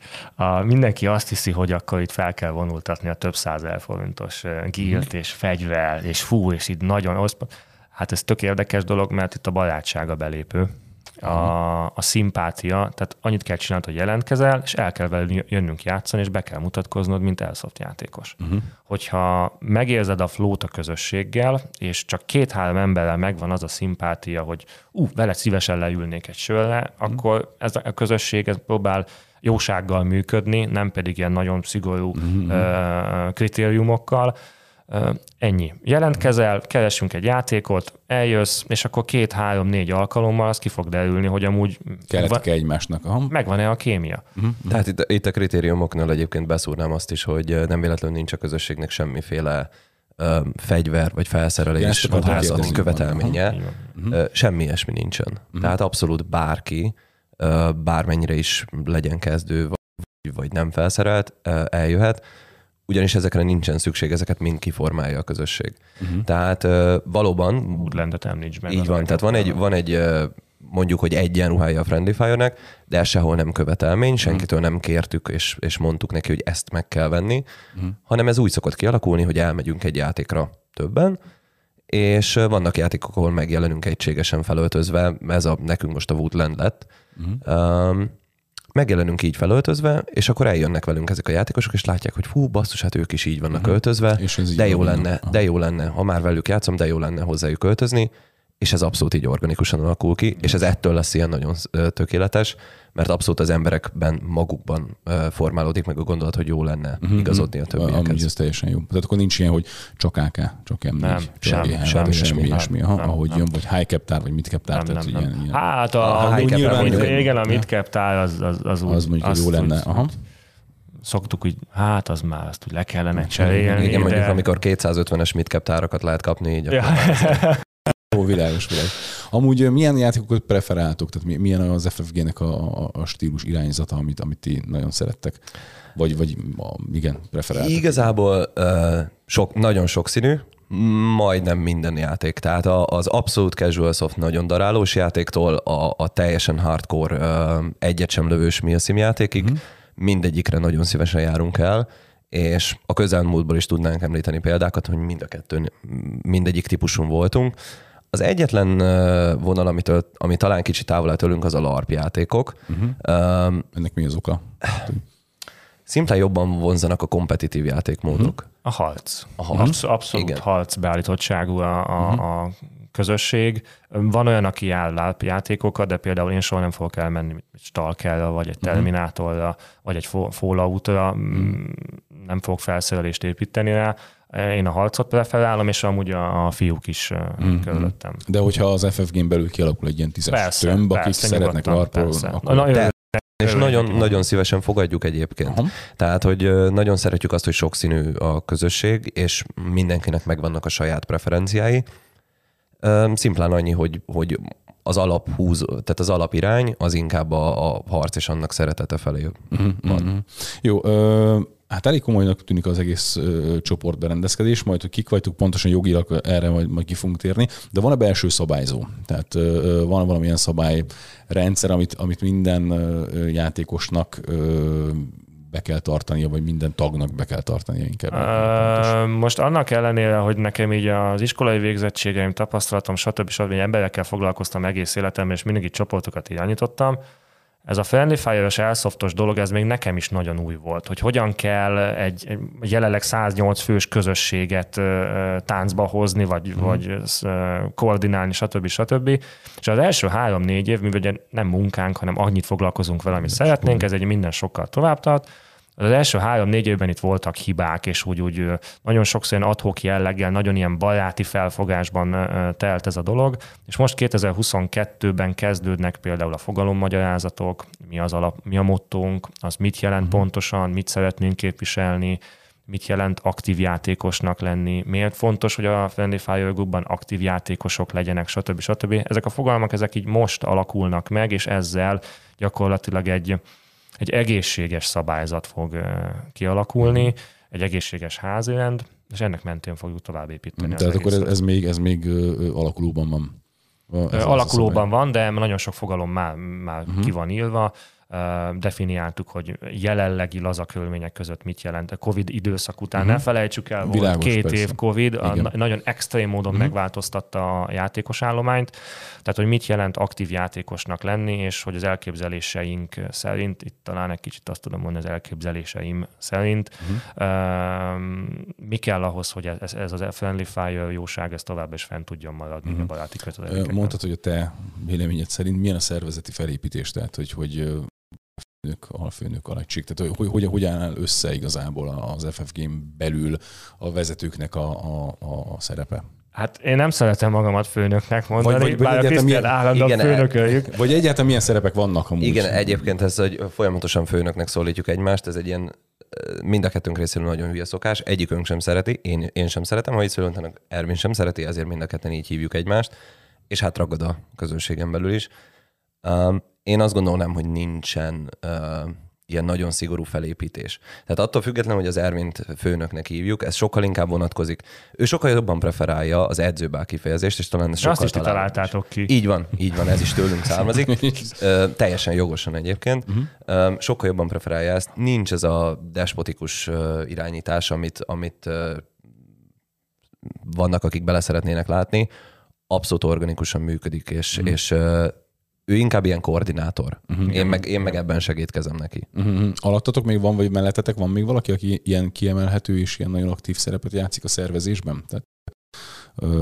Mindenki azt hiszi, hogy akkor itt fel kell vonultatni a több százezer forintos gilt és fegyver, és fú, és itt nagyon osz. Hát ez tök érdekes dolog, mert itt a barátság a belépő. A, a szimpátia, tehát annyit kell csinálni, hogy jelentkezel, és el kell velünk jönnünk játszani, és be kell mutatkoznod, mint Airsoft játékos. Uh-huh. Hogyha megérzed a flót a közösséggel, és csak két-három emberrel megvan az a szimpátia, hogy ú, vele szívesen leülnék egy sörre, uh-huh. akkor ez a közösség ez próbál jósággal működni, nem pedig ilyen nagyon szigorú uh-huh. uh, kritériumokkal. Ennyi. Jelentkezel, keresünk egy játékot, eljössz, és akkor két-három-négy alkalommal az ki fog derülni, hogy amúgy... Kelletek-e egymásnak? Aha. Megvan-e a kémia? Uh-huh. Tehát itt, itt a kritériumoknál egyébként beszúrnám azt is, hogy nem véletlenül nincs a közösségnek semmiféle um, fegyver vagy felszerelés, vagy házat követelménye. Uh-huh. Semmi ilyesmi nincsen. Uh-huh. Tehát abszolút bárki, uh, bármennyire is legyen kezdő, vagy, vagy nem felszerelt, uh, eljöhet. Ugyanis ezekre nincsen szükség, ezeket mind kiformálja a közösség. Uh-huh. Tehát uh, valóban... Woodlandet említs meg. Így van, tehát van egy, van egy uh, mondjuk, hogy egyenruhája a Friendly Fire-nek, de ez sehol nem követelmény, senkitől nem kértük és, és mondtuk neki, hogy ezt meg kell venni, uh-huh. hanem ez úgy szokott kialakulni, hogy elmegyünk egy játékra többen, és uh, vannak játékok, ahol megjelenünk egységesen felöltözve, ez a, nekünk most a Woodland lett, uh-huh. um, megjelenünk így felöltözve, és akkor eljönnek velünk ezek a játékosok, és látják, hogy hú, basszus, hát ők is így vannak uh-huh. öltözve, így de jó van, lenne, uh-huh. de jó lenne, ha már velük játszom, de jó lenne hozzájuk öltözni, és ez abszolút így organikusan alakul ki, uh-huh. és ez ettől lesz ilyen nagyon tökéletes, mert abszolút az emberekben magukban formálódik meg a gondolat, hogy jó lenne uh-huh. igazodni a többiekhez. Amíg ez teljesen jó. Tehát akkor nincs ilyen, hogy csak á ká, csak em négy. Nem, semmi, semmi, semmi, semmi. Ahogy jön, vagy high cap tár, vagy mid cap tár. Nem, nem, nem. Ilyen, ilyen. Hát a, a high cap, hogy régen a mid cap tár, az, az, az úgy. Az mondjuk, hogy jó lenne. Aha. Szoktuk úgy, hát az már, azt úgy le kellene cserélni. Igen, mondjuk amikor kétszázötvenes mid cap tárakat lehet kapni, így világos világ. Amúgy milyen játékokat preferáltok? Tehát milyen az ef ef gé-nek a, a, a stílus irányzata, amit, amit ti nagyon szerettek? Vagy, vagy igen, preferáltok? Igazából uh, sok, nagyon sokszínű, majdnem minden játék. Tehát az abszolút casual soft nagyon darálós játéktól a, a teljesen hardcore uh, egyet sem lövős MilSim játékig, hmm. mindegyikre nagyon szívesen járunk el, és a közelmúltból is tudnánk említeni példákat, hogy mind a kettőn, mindegyik típuson voltunk. Az egyetlen vonal, amit, ami talán kicsit távol áll tőlünk, az a LARP játékok. Uh-huh. Um, Ennek mi az oka? Szimplán jobban vonzanak a kompetitív játékmódok. Uh-huh. A harc. A harc. Abszolút igen. Harc beállítottságú a, a, uh-huh. a közösség. Van olyan, aki jár LARP játékokat, de például én soha nem fogok elmenni egy Stalkerra, vagy egy Terminátorra, uh-huh. vagy egy Falloutra. Uh-huh. Nem fogok felszerelést építeni rá. Én a harcot preferálom, és amúgy a, a fiúk is mm-hmm. körülöttem. De hogyha az ef ef gén belül kialakul egy ilyen tízes tömb, akik szeretnek larpolni, akkor... Na, de, és nagyon, nagyon szívesen fogadjuk egyébként. Aha. Tehát, hogy nagyon szeretjük azt, hogy sokszínű a közösség, és mindenkinek megvannak a saját preferenciái. Szimplán annyi, hogy, hogy az alaphúz, tehát az alapirány az inkább a, a harc és annak szeretete felé mm-hmm. van. Mm-hmm. Jó, ö... Hát elég komolynak tűnik az egész ö, csoportberendezkedés, majd hogy kik vagytok, pontosan jogilag erre majd, majd ki fogunk térni, de van a belső szabályzó. Tehát ö, van valamilyen szabályrendszer, amit, amit minden ö, játékosnak ö, be kell tartania, vagy minden tagnak be kell tartania inkább. Ö, most annak ellenére, hogy nekem így az iskolai végzettségeim, tapasztalatom, stb. Stb. Emberekkel foglalkoztam egész életemben, és mindig csoportokat irányítottam, Ez a Friendly Fire-es Airsoftos dolog, ez még nekem is nagyon új volt, hogy hogyan kell egy jelenleg száznyolc fős közösséget táncba hozni, vagy, mm. vagy koordinálni, stb. stb. És az első három-négy év, mivel ugye nem munkánk, hanem annyit foglalkozunk vele, amit szeretnénk, ez egy minden sokkal tovább tart. Az első három-négy évben itt voltak hibák, és úgy, úgy nagyon sokszor ilyen ad hoc jelleggel, nagyon ilyen baráti felfogásban telt ez a dolog, és most kétezer-huszonkettőben kezdődnek például a fogalommagyarázatok, mi az alap, mi a mottónk, az mit jelent pontosan, mit szeretnénk képviselni, mit jelent aktív játékosnak lenni, miért fontos, hogy a Friendly Fire Groupban aktív játékosok legyenek, stb. stb. Ezek a fogalmak, ezek így most alakulnak meg, és ezzel gyakorlatilag egy Egy egészséges szabályzat fog kialakulni, egy egészséges házirend, és ennek mentén fogjuk tovább építeni. Tehát akkor ez, ez, még, ez még alakulóban van? Ez alakulóban van, de nagyon sok fogalom már, már uh-huh. ki van írva. Definiáltuk, hogy jelenlegi laza körülmények között mit jelent. A Covid időszak után uh-huh. ne felejtsük el, hogy két persze. év Covid a, nagyon extrém módon uh-huh. megváltoztatta a játékos állományt. Tehát, hogy mit jelent aktív játékosnak lenni, és hogy az elképzeléseink szerint, itt talán egy kicsit azt tudom mondani, az elképzeléseim szerint, uh-huh. uh, mi kell ahhoz, hogy ez, ez az Friendly Fire jóság, ez tovább is fent tudjon maradni uh-huh. a baráti kötelékekben. Mondtad, hogy a te véleményed szerint milyen a szervezeti felépítés, tehát, hogy, hogy Főnök, alfőnök, alagység. Tehát hogy, hogy, hogy áll össze igazából az ef ef gén belül a vezetőknek a, a, a szerepe? Hát én nem szeretem magamat főnöknek mondani, vagy, vagy, bár a Krisztián állandóan főnököljük. Vagy egyáltalán milyen szerepek vannak amúgy? Igen, egyébként ez, hogy folyamatosan főnöknek szólítjuk egymást, ez egy ilyen mind a kettőnk részéről nagyon hülye szokás. Egyikünk sem szereti, én, én sem szeretem, ha így szólítanak, Ervin sem szereti, ezért mind a ketten így hívjuk egymást, és hát ragad a közönségen belül is. Um, Én azt gondolnám, hogy nincsen uh, ilyen nagyon szigorú felépítés. Tehát attól függetlenül, hogy az Ervint főnöknek hívjuk, ez sokkal inkább vonatkozik. Ő sokkal jobban preferálja az edzőbá kifejezést, és talán ez sokkal azt is találtátok ki. Így van, így van, ez is tőlünk származik. uh, teljesen jogosan egyébként. Uh-huh. Uh, sokkal jobban preferálja ezt. Nincs ez a despotikus uh, irányítás, amit, amit uh, vannak, akik bele szeretnének látni. Abszolút organikusan működik, és, uh-huh. és uh, ő inkább ilyen koordinátor. Uh-huh. Én, meg, én meg ebben segítkezem neki. Uh-huh. Alattatok még van, vagy mellettetek van még valaki, aki ilyen kiemelhető és ilyen nagyon aktív szerepet játszik a szervezésben? Tehát,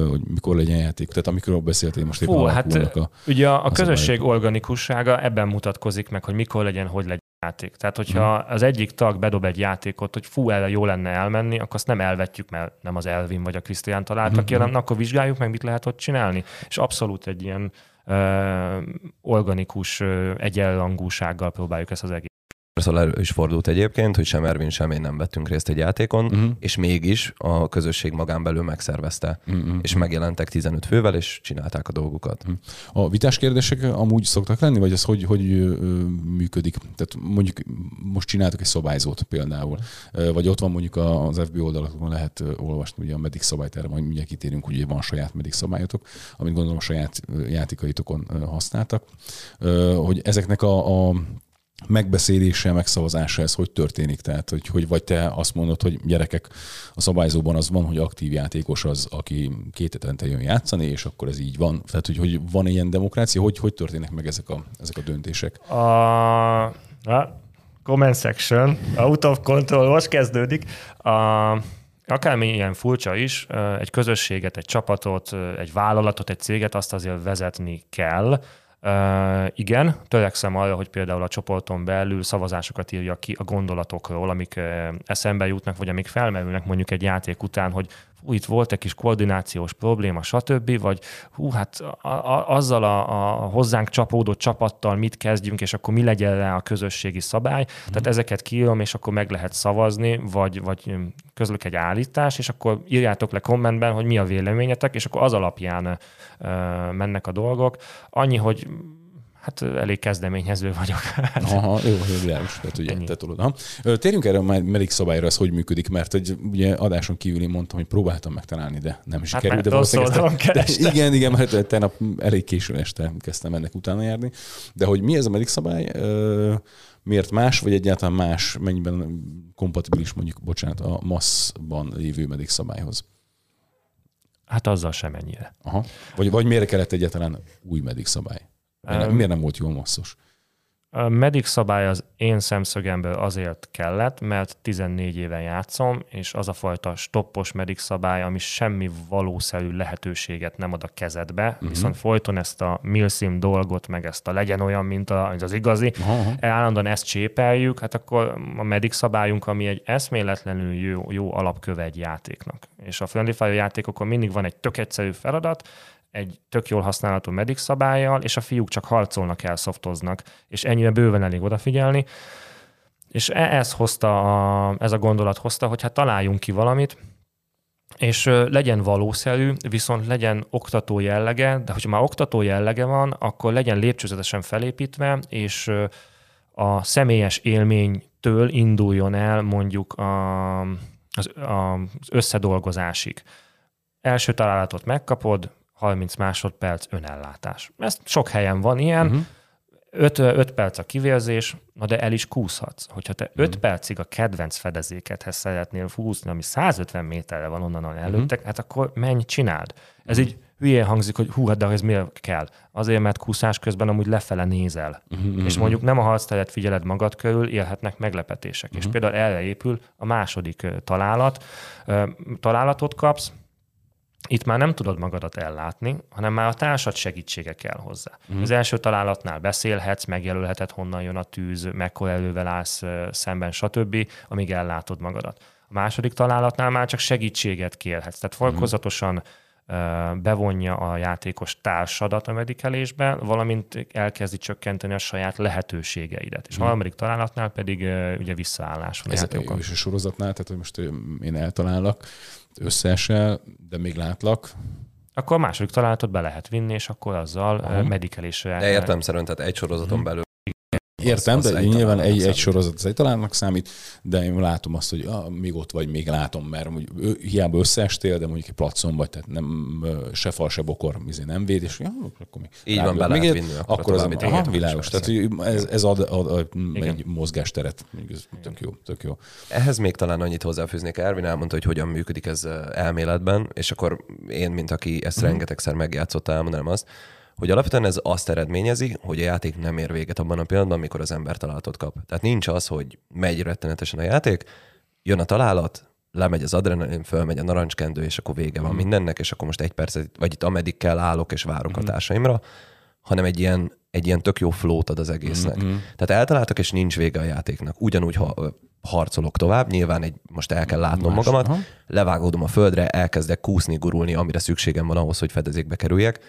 hogy mikor legyen játék? Tehát amikről beszéltél most éppen Fú, hát a, ugye a, a közösség szabályok. Organikussága ebben mutatkozik meg, hogy mikor legyen, hogy legyen. Játék. Tehát, hogyha hmm. az egyik tag bedob egy játékot, hogy fú, erre jó lenne elmenni, akkor azt nem elvetjük, mert nem az Ervin vagy a Krisztián találta hmm. ki, hanem akkor vizsgáljuk meg, mit lehet ott csinálni. És abszolút egy ilyen ö, organikus ö, egyenrangúsággal próbáljuk ezt az egész. Szóval elő is fordult egyébként, hogy sem Ervin, sem én nem vettünk részt egy játékon, mm-hmm. és mégis a közösség magán belül megszervezte, mm-hmm. és megjelentek tizenöt fővel, és csinálták a dolgukat. A vitás kérdések amúgy szoktak lenni, vagy ez hogy, hogy működik? Tehát mondjuk most csináltok egy szabályzót például, vagy ott van mondjuk az ef bé oldalakon lehet olvasni ugye a medic szabályt, erre majd mindjárt kitérünk, ugye van saját medic szabályotok, amit gondolom a saját játékaitokon használtak, hogy ezeknek a, a megbeszéléssel, megszavazása ez hogy történik? Tehát, hogy, hogy vagy te azt mondod, hogy gyerekek, a szabályzóban az van, hogy aktív játékos az, aki két hetente jön játszani, és akkor ez így van. Tehát, hogy, hogy van ilyen demokrácia? Hogy, hogy történnek meg ezek a, ezek a döntések? A, a comment section, out of control, most kezdődik. A, akármilyen furcsa is, egy közösséget, egy csapatot, egy vállalatot, egy céget azt azért vezetni kell. Uh, igen, törekszem arra, hogy például a csoporton belül szavazásokat írjak ki a gondolatokról, amik uh, eszembe jutnak, vagy amik felmerülnek mondjuk egy játék után, hogy hú, itt volt egy kis koordinációs probléma, stb., vagy hú, hát a, a, azzal a, a hozzánk csapódott csapattal mit kezdjünk, és akkor mi legyen rá a közösségi szabály. Mm. Tehát ezeket kiírom, és akkor meg lehet szavazni, vagy, vagy közlök egy állítást, és akkor írjátok le kommentben, hogy mi a véleményetek, és akkor az alapján uh, mennek a dolgok. Annyi, hogy hát elég kezdeményező vagyok. Aha, jó, világos, tehát ugye te tudod. Ha. Térjünk erre a medic szabályra, ez hogy működik, mert egy, ugye adáson kívül én mondtam, hogy próbáltam megtalálni, de nem sikerült. Hát, de valószínűleg ezt, igen, igen, mert tegnap elég későn este kezdtem ennek utána járni. De hogy mi ez a medic szabály, miért más, vagy egyáltalán más, mennyiben kompatibilis mondjuk, bocsánat, a masszban lévő medic szabályhoz? Hát azzal sem ennyire. Aha. Vagy, vagy miért kellett egyáltalán új medic szabály? Miért nem volt jól masszos? A medic szabály az én szemszögemből azért kellett, mert tizennégy éven játszom, és az a fajta stoppos medic szabály, ami semmi valószerű lehetőséget nem ad a kezedbe, uh-huh. viszont folyton ezt a MilSim dolgot, meg ezt a legyen olyan, mint az igazi, uh-huh. állandóan ezt csépeljük, hát akkor a medic szabályunk, ami egy eszméletlenül jó, jó alapköve egy játéknak. És a Friendly Fire játékokon mindig van egy tök egyszerű feladat, egy tök jól használható medic szabályjal, és a fiúk csak harcolnak, elszoftoznak, és ennyire bőven elég odafigyelni. És ez hozta, a, ez a gondolat hozta, hogy hát találjunk ki valamit, és legyen valószerű, viszont legyen oktató jellege, de hogyha már oktató jellege van, akkor legyen lépcsőzetesen felépítve, és a személyes élménytől induljon el mondjuk a, az, a, az összedolgozásig. Első találatot megkapod, harminc másodperc önellátás. Ez sok helyen van ilyen, öt uh-huh. perc a kivérzés, na de el is kúszhatsz. Hogyha te öt uh-huh. percig a kedvenc fedezékedhez szeretnél húzni, ami százötven méterre van onnan előttek, uh-huh. hát akkor menj, csináld. Ez uh-huh. így hülyén hangzik, hogy hú, hát de ez miért kell? Azért, mert kúszás közben amúgy lefele nézel. Uh-huh. És mondjuk nem a harcteret figyeled magad körül, élhetnek meglepetések. Uh-huh. És például erre épül a második találat. Találatot kapsz, itt már nem tudod magadat ellátni, hanem már a társad segítsége kell hozzá. Mm. Az első találatnál beszélhetsz, megjelölheted, honnan jön a tűz, mekkora erővel állsz szemben, stb., amíg ellátod magadat. A második találatnál már csak segítséget kérhetsz. Tehát fokozatosan mm. uh, bevonja a játékos társadat a medikelésbe, valamint elkezdi csökkenteni a saját lehetőségeidet. És mm. a harmadik találatnál pedig uh, ugye visszaállás van a játékon. És a sorozatnál, tehát hogy most én eltalállak, összeesel, de még látlak. Akkor a második találatot be lehet vinni, és akkor azzal uh-huh. medikelésre. De értelemszerűen, tehát egy sorozaton hmm. belül. Értem, az, az de egy nyilván egy, egy sorozat az egy találnak számít, de én látom azt, hogy ah, még ott vagy, még látom, mert ő, hiába összeestél, de mondjuk egy placon vagy, tehát nem, se fal, se bokor, nem véd, és ja, akkor még így látom, van, be lehet vinni, akkor, akkor az, az aha, világos. Tehát ez, ez ad, ad, ad egy mozgásteret, tök jó, tök jó. Ehhez még talán annyit hozzáfűznék, Ervin elmondta, hogy hogyan működik ez elméletben, és akkor én, mint aki ezt rengetegszer megjátszott, elmondanám azt, hogy alapvetően ez azt eredményezi, hogy a játék nem ér véget abban a pillanatban, amikor az ember találatot kap. Tehát nincs az, hogy megy rettenetesen a játék, jön a találat, lemegy az adrenalin, fölmegy a narancskendő, és akkor vége van mm. mindennek, és akkor most egy percet, vagy itt ameddig kell állok, és várok mm. a társaimra, hanem egy ilyen, egy ilyen tök jó flót ad az egésznek. Mm-hmm. Tehát eltaláltak, és nincs vége a játéknak. Ugyanúgy, ha harcolok tovább, nyilván egy, most el kell látnom Más, magamat, aha. levágódom a földre, elkezdek kúszni, gurulni, amire szükségem van ahhoz, hogy fedezékbe kerüljek,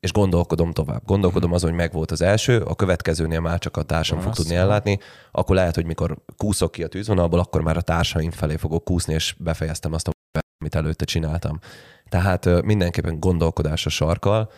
és gondolkodom tovább. Gondolkodom azon, hogy megvolt az első, a következőnél már csak a társam fog tudni ellátni, akkor lehet, hogy mikor kúszok ki a tűzvonalból, akkor már a társaim felé fogok kúszni, és befejeztem azt, amit előtte csináltam. Tehát mindenképpen gondolkodás a sarkkal,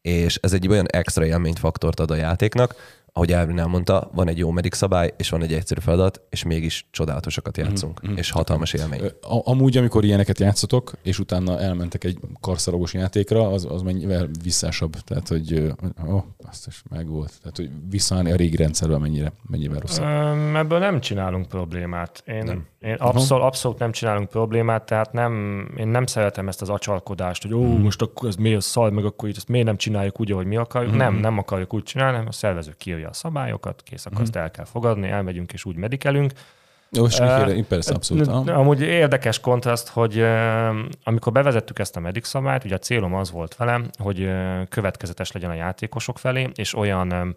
és ez egy olyan extra élményfaktort ad a játéknak, ahogy Ervin elmondta, van egy jó medic szabály, és van egy egyszerű feladat, és mégis csodálatosakat játszunk, mm-hmm. és hatalmas élmény. Amúgy, amikor ilyeneket játszotok, és utána elmentek egy karszalagos játékra, az, az mennyivel visszásabb. Tehát, hogy ó, azt is megvolt. Tehát, hogy visszaállni a régi rendszerben mennyire, mennyivel rosszabb. Ebből nem csinálunk problémát. Én, nem. én abszol, abszolút nem csinálunk problémát, tehát nem, én nem szeretem ezt az acsalkodást, hogy ó, mm. most akkor ez miért szal, meg akkor itt, ezt miért nem csináljuk úgy, ahogy mi akarjuk. Mm-hmm. Nem, nem akarjuk úgy csinálni, hanem a szervező kijön a szabályokat, kész, akkor azt el kell fogadni, elmegyünk és úgy medikelünk. Jó, és uh, persze, abszolút. Uh. Amúgy érdekes kontraszt, hogy uh, amikor bevezettük ezt a medic szabályt, ugye a célom az volt velem, hogy uh, következetes legyen a játékosok felé, és olyan um,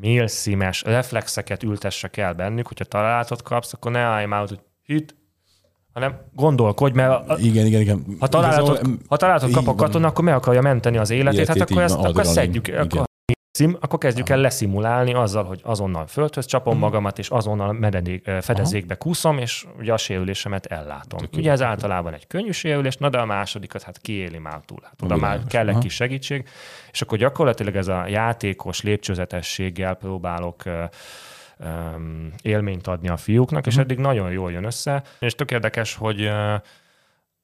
milsimes reflexeket ültessek el bennük, hogyha találatot kapsz, akkor ne állj már, hogy itt, hanem gondolkodj, mert a, igen, igen, igen. Ha találatot, ha találatot kap a katona, akkor meg akarja menteni az életét, életét hát akkor ezt akkor szedjük. Akkor Szim, akkor kezdjük el leszimulálni azzal, hogy azonnal földhöz csapom mm. magamat, és azonnal mededék, fedezékbe kúszom, és ugye a sérülésemet ellátom. Tök ugye ez általában egy könnyű sérülés, na de a másodikat hát kiéli már túl. Hát oda már kell egy kis segítség. És akkor gyakorlatilag ez a játékos lépcsőzetességgel próbálok um, élményt adni a fiúknak, és mm. eddig nagyon jól jön össze. És tök érdekes, hogy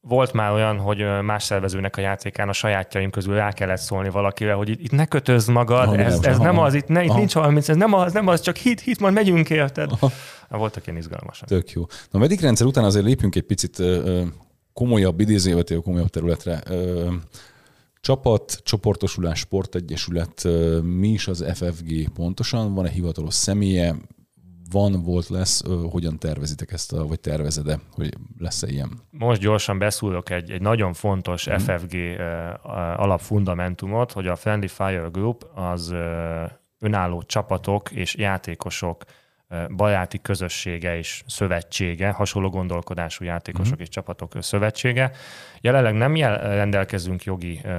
volt már olyan, hogy más szervezőnek a játékán a sajátjaim közül rá kellett szólni valakire, hogy itt ne kötözd magad, ah, ez, ez nem az, itt, ne, itt nincs harminc, ez nem az, nem az, csak hit, hit, majd megyünk érted. Ah, voltak ilyen izgalmasak. Tök jó. Na, a medic rendszer után azért lépjünk egy picit ö, komolyabb, idézőjelentő komolyabb területre. Ö, Csapat, csoportosulás, sportegyesület, mi is az ef ef gé pontosan? Van-e hivatalos személye? Van, volt, lesz, hogyan tervezitek ezt, a, vagy tervezed-e, hogy lesz-e ilyen? Most gyorsan beszúrok egy, egy nagyon fontos mm. ef ef gé alapfundamentumot, hogy a Friendly Fire Group az önálló csapatok és játékosok baráti közössége és szövetsége, hasonló gondolkodású játékosok uh-huh. és csapatok szövetsége. Jelenleg nem jel- rendelkezünk jogi ö,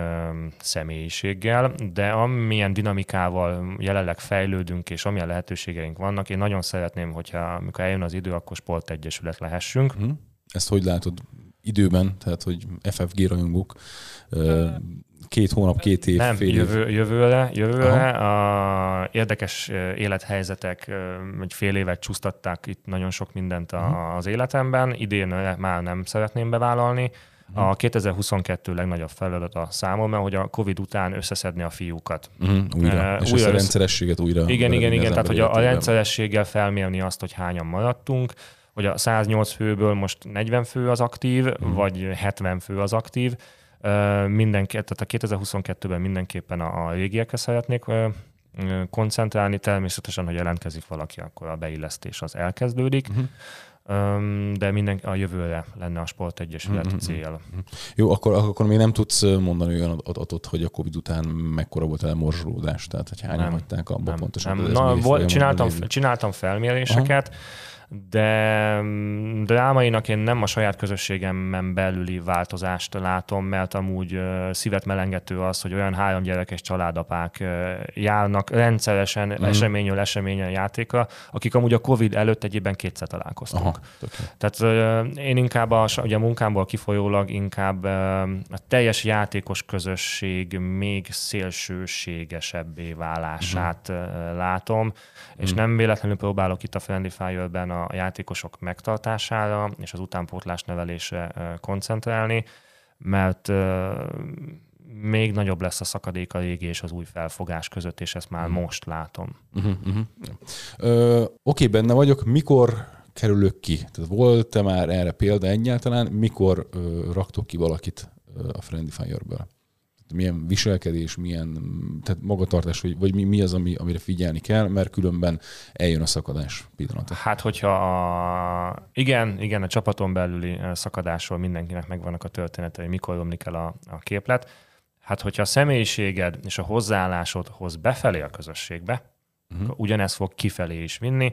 személyiséggel, de amilyen dinamikával jelenleg fejlődünk, és amilyen lehetőségeink vannak, én nagyon szeretném, hogyha amikor eljön az idő, akkor sportegyesület lehessünk. Uh-huh. Ezt hogy látod időben? Tehát, hogy ef ef gé rajongók ö, két hónap, két év, nem, fél jövő, év. Jövőre, jövőre a érdekes élethelyzetek egy fél évet csúsztatták itt nagyon sok mindent a, az életemben. Idén már nem szeretném bevállalni. A kétezer-huszonkettő legnagyobb feladat a számomra, hogy a Covid után összeszedni a fiúkat. Mm, újra. Uh, és újra a rendszerességet újra. Igen, igen, igen. Tehát, hogy a rendszerességgel felmérni azt, hogy hányan maradtunk, hogy a száznyolc főből most negyven fő az aktív, mm. vagy hetven fő az aktív. Mindenki, tehát a kétezer-huszonkettőben mindenképpen a, a régiekre szeretnék ö, ö, koncentrálni. Természetesen, ha jelentkezik valaki, akkor a beillesztés az elkezdődik, uh-huh. ö, de minden, a jövőre lenne a sportegyesület uh-huh. cél. Jó, akkor, akkor még nem tudsz mondani olyan adatot, hogy a Covid után mekkora volt a morzsolódás, tehát hogy hányan hagyták abban pontosan? Nem. Na, volt, csináltam, csináltam felméréseket, aha. de drámainak én nem a saját közösségemben belüli változást látom, mert amúgy szívet melengető az, hogy olyan három gyerekes családapák járnak rendszeresen mm. eseményről eseményen játékra, akik amúgy a Covid előtt egyébben kétszer találkoztunk. Aha, tehát én inkább a, ugye a munkámból kifolyólag inkább a teljes játékos közösség még szélsőségesebbé válását mm. látom, és mm. nem véletlenül próbálok itt a Friendly Fire-ben a játékosok megtartására és az utánpótlás nevelésre koncentrálni, mert még nagyobb lesz a szakadék a régi és az új felfogás között, és ezt már most látom. Uh-huh, uh-huh. Ö, oké, benne vagyok. Mikor kerülök ki? Tehát volt-e már erre példa egyáltalán? Mikor ö, raktok ki valakit ö, a Friendly Fire-ből? Milyen viselkedés, milyen tehát magatartás, vagy, vagy mi, mi az, ami, amire figyelni kell, mert különben eljön a szakadás pillanata. Hát, hogyha a... igen, igen, a csapaton belüli szakadásról mindenkinek megvannak a történetei, mikor romlik el a, a képlet. Hát, hogyha a személyiséged és a hozzáállásodhoz befelé a közösségbe, uh-huh. ugyanez fog kifelé is vinni.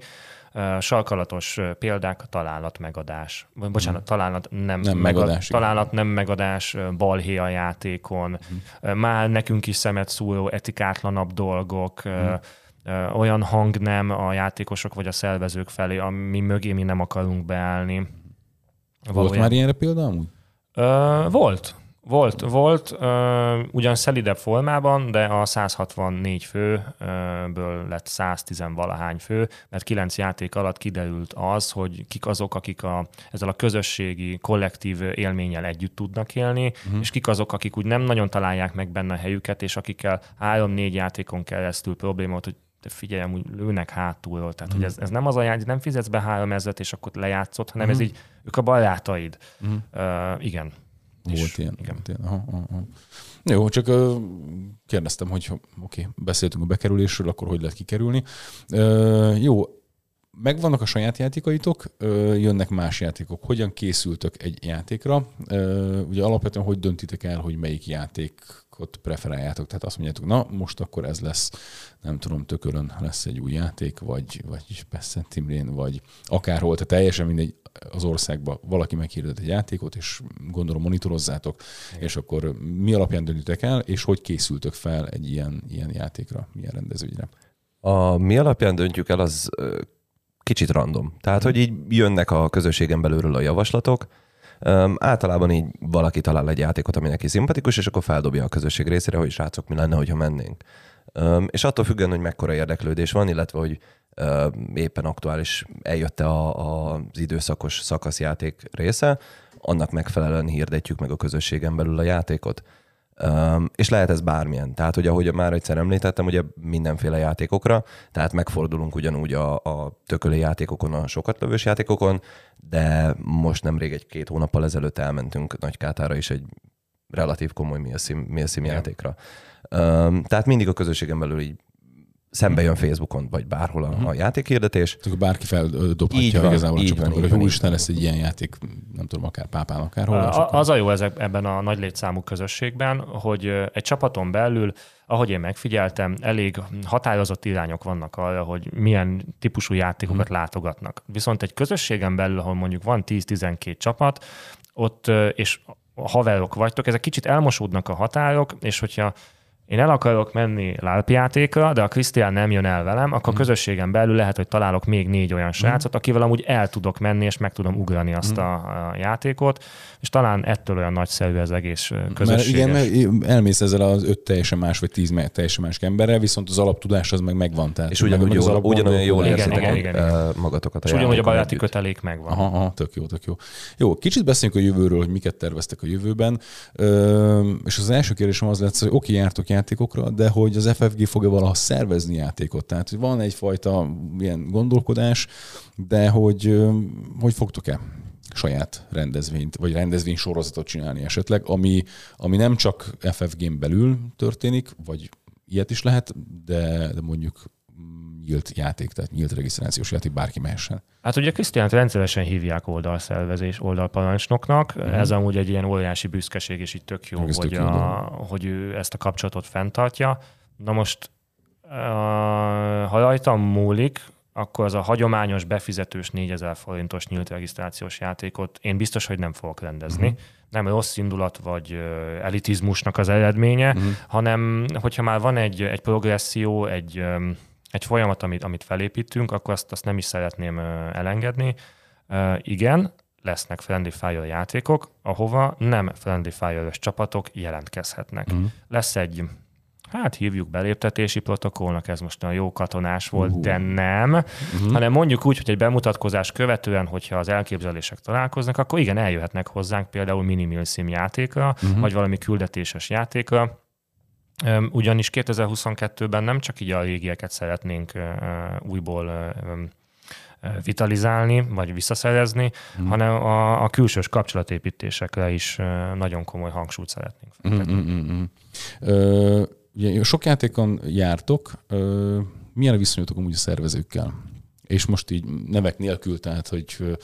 Sarkalatos példák, találat megadás. Bocsánat, hmm. találat nem, nem megadás. Megad, találat nem megadás, balhé a játékon. Hmm. Már nekünk is szemet szúró, etikátlanabb dolgok, hmm. olyan hang nem a játékosok vagy a szervezők felé, ami mögé mi nem akarunk beállni. Volt valójában. Már ilyenre például? Ö, volt. Volt, volt, ö, ugyan szelidebb formában, de a száz hatvannégy főből lett száztíz-valahány fő, mert kilenc játék alatt kiderült az, hogy kik azok, akik a, ezzel a közösségi, kollektív élménnyel együtt tudnak élni, uh-huh. és kik azok, akik úgy nem nagyon találják meg benne a helyüket, és akikkel három-négy játékon keresztül probléma volt, hogy de figyelj, amúgy lőnek hátulról. Tehát, mm. hogy ez, ez nem az a játék, nem fizetsz be három ezret, és akkor lejátszott, hanem mm. ez így, ők a barátaid. Mm. Ö, igen. Volt ilyen. Volt aha, aha. Jó, csak uh, kérdeztem, hogy oké, okay, beszéltünk a bekerülésről, akkor hogy lehet kikerülni. Uh, jó, megvannak a saját játékaitok, uh, jönnek más játékok. Hogyan készültök egy játékra? Uh, ugye alapvetően hogy döntitek el, hogy melyik játékot preferáljátok? Tehát azt mondjátok, na most akkor ez lesz, nem tudom, Tökölön lesz egy új játék, vagy, vagy Szent Imrén, vagy akárhol, tehát teljesen mindegy, az országba valaki meghirdet egy játékot, és gondolom monitorozzátok, igen. és akkor mi alapján döntitek el, és hogy készültök fel egy ilyen, ilyen játékra, ilyen rendezvényre? A mi alapján döntjük el, az kicsit random. Tehát, hogy így jönnek a közösségen belülről a javaslatok, Um, általában így valaki talál egy játékot, ami neki szimpatikus, és akkor feldobja a közösség részére, hogy srácok, mi lenne, hogyha mennénk. Um, és attól függően, hogy mekkora érdeklődés van, illetve, hogy uh, éppen aktuális eljötte a, a, az időszakos szakaszjáték része, annak megfelelően hirdetjük meg a közösségen belül a játékot. Um, és lehet ez bármilyen. Tehát, hogy ahogy már egyszer említettem, ugye mindenféle játékokra, tehát megfordulunk ugyanúgy a, a tököli játékokon, a sokatlövős játékokon, de most nemrég egy-két hónappal ezelőtt elmentünk Nagy Kátára is egy relatív komoly MilSim, MilSim játékra. Um, tehát mindig a közösségen belül így szembe jön Facebookon, vagy bárhol a, uh-huh. a játékhirdetés. Tehát bárki feldobhatja igazából a csoportban, hogy úristen, lesz egy ilyen játék, nem tudom, akár Pápán, akár hol. A, az a jó ezek, ebben a nagy létszámú közösségben, hogy egy csapaton belül, ahogy én megfigyeltem, elég határozott irányok vannak arra, hogy milyen típusú játékokat uh-huh. látogatnak. Viszont egy közösségen belül, ahol mondjuk van tíz-tizenkét csapat, ott, és haverok vagytok, ezek kicsit elmosódnak a határok, és hogyha én el akarok menni lárpjátékra, de a Krisztián nem jön el velem, akkor mm. közösségen belül lehet, hogy találok még négy olyan srácot, akivel amúgy el tudok menni, és meg tudom ugrani azt mm. a játékot, és talán ettől olyan nagyszerű az egész közösséges. Mert igen, mert elmész ezzel az öt teljesen más, vagy tíz teljesen más emberrel, viszont az alaptudás az meg megvan. Tehát és ugyanúgy jól, ugyanúgy jól érzitek igen, igen, igen. magatokat. És ugyanúgy a baráti kötelék megvan. Aha, aha, tök jó, tök jó. Jó, kicsit beszéljünk a jövőről, hogy miket terveztek a jövőben. Üm, és az első kérdésem az lett, hogy oké, jártok játékokra, de hogy az ef ef gé fogja valaha szervezni játékot. Tehát hogy van egyfajta ilyen gondolkodás, de hogy, hogy fogtok-e saját rendezvényt, vagy rendezvénysorozatot csinálni esetleg, ami, ami nem csak ef ef gén belül történik, vagy ilyet is lehet, de, de mondjuk nyílt játék, tehát nyílt regisztrációs játék, bárki mehessen. Hát ugye Krisztiánt rendszeresen hívják oldalszervezés, oldalparancsnoknak. Mm-hmm. Ez amúgy egy ilyen óriási büszkeség, és így tök jó, hogy, tök jó a, hogy ő ezt a kapcsolatot fenntartja. Na most, ha rajtam múlik, akkor az a hagyományos, befizetős négyezer forintos nyílt regisztrációs játékot én biztos, hogy nem fogok rendezni. Mm-hmm. Nem rossz indulat vagy elitizmusnak az eredménye, mm-hmm. hanem hogyha már van egy, egy progresszió, egy... egy folyamat, amit, amit felépítünk, akkor azt, azt nem is szeretném elengedni. Uh, igen, lesznek Friendly Fire játékok, ahova nem Friendly Fire-ös csapatok jelentkezhetnek. Mm. Lesz egy, hát hívjuk beléptetési protokollnak, ez most olyan jó katonás volt, uh-huh. de nem, uh-huh. hanem mondjuk úgy, hogy egy bemutatkozás követően, hogyha az elképzelések találkoznak, akkor igen, eljöhetnek hozzánk például mini MilSim játékra, uh-huh. vagy valami küldetéses játékra. Ugyanis kétezer-huszonkettőben nem csak így a régieket szeretnénk újból vitalizálni, vagy visszaszerezni, mm. hanem a, a külsős kapcsolatépítésekre is nagyon komoly hangsúlyt szeretnénk fektetni. Mm, mm, mm, mm. Ö, ugye, sok játékon jártok. Ö, milyen viszonyotok amúgy a szervezőkkel? És most így nevek nélkül, tehát hogy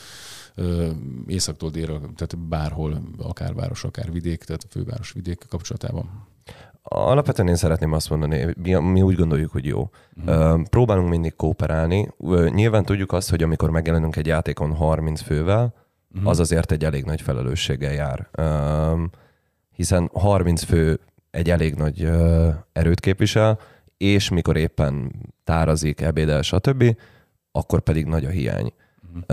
északtól délre, tehát bárhol, akár város, akár vidék, tehát a főváros vidék kapcsolatában. Alapvetően én szeretném azt mondani, mi úgy gondoljuk, hogy jó. Mm. Próbálunk mindig kooperálni. Nyilván tudjuk azt, hogy amikor megjelenünk egy játékon harminc fővel, mm. az azért egy elég nagy felelősséggel jár. Hiszen harminc fő egy elég nagy erőt képvisel, és mikor éppen tárazik, ebédel, stb., akkor pedig nagy a hiány.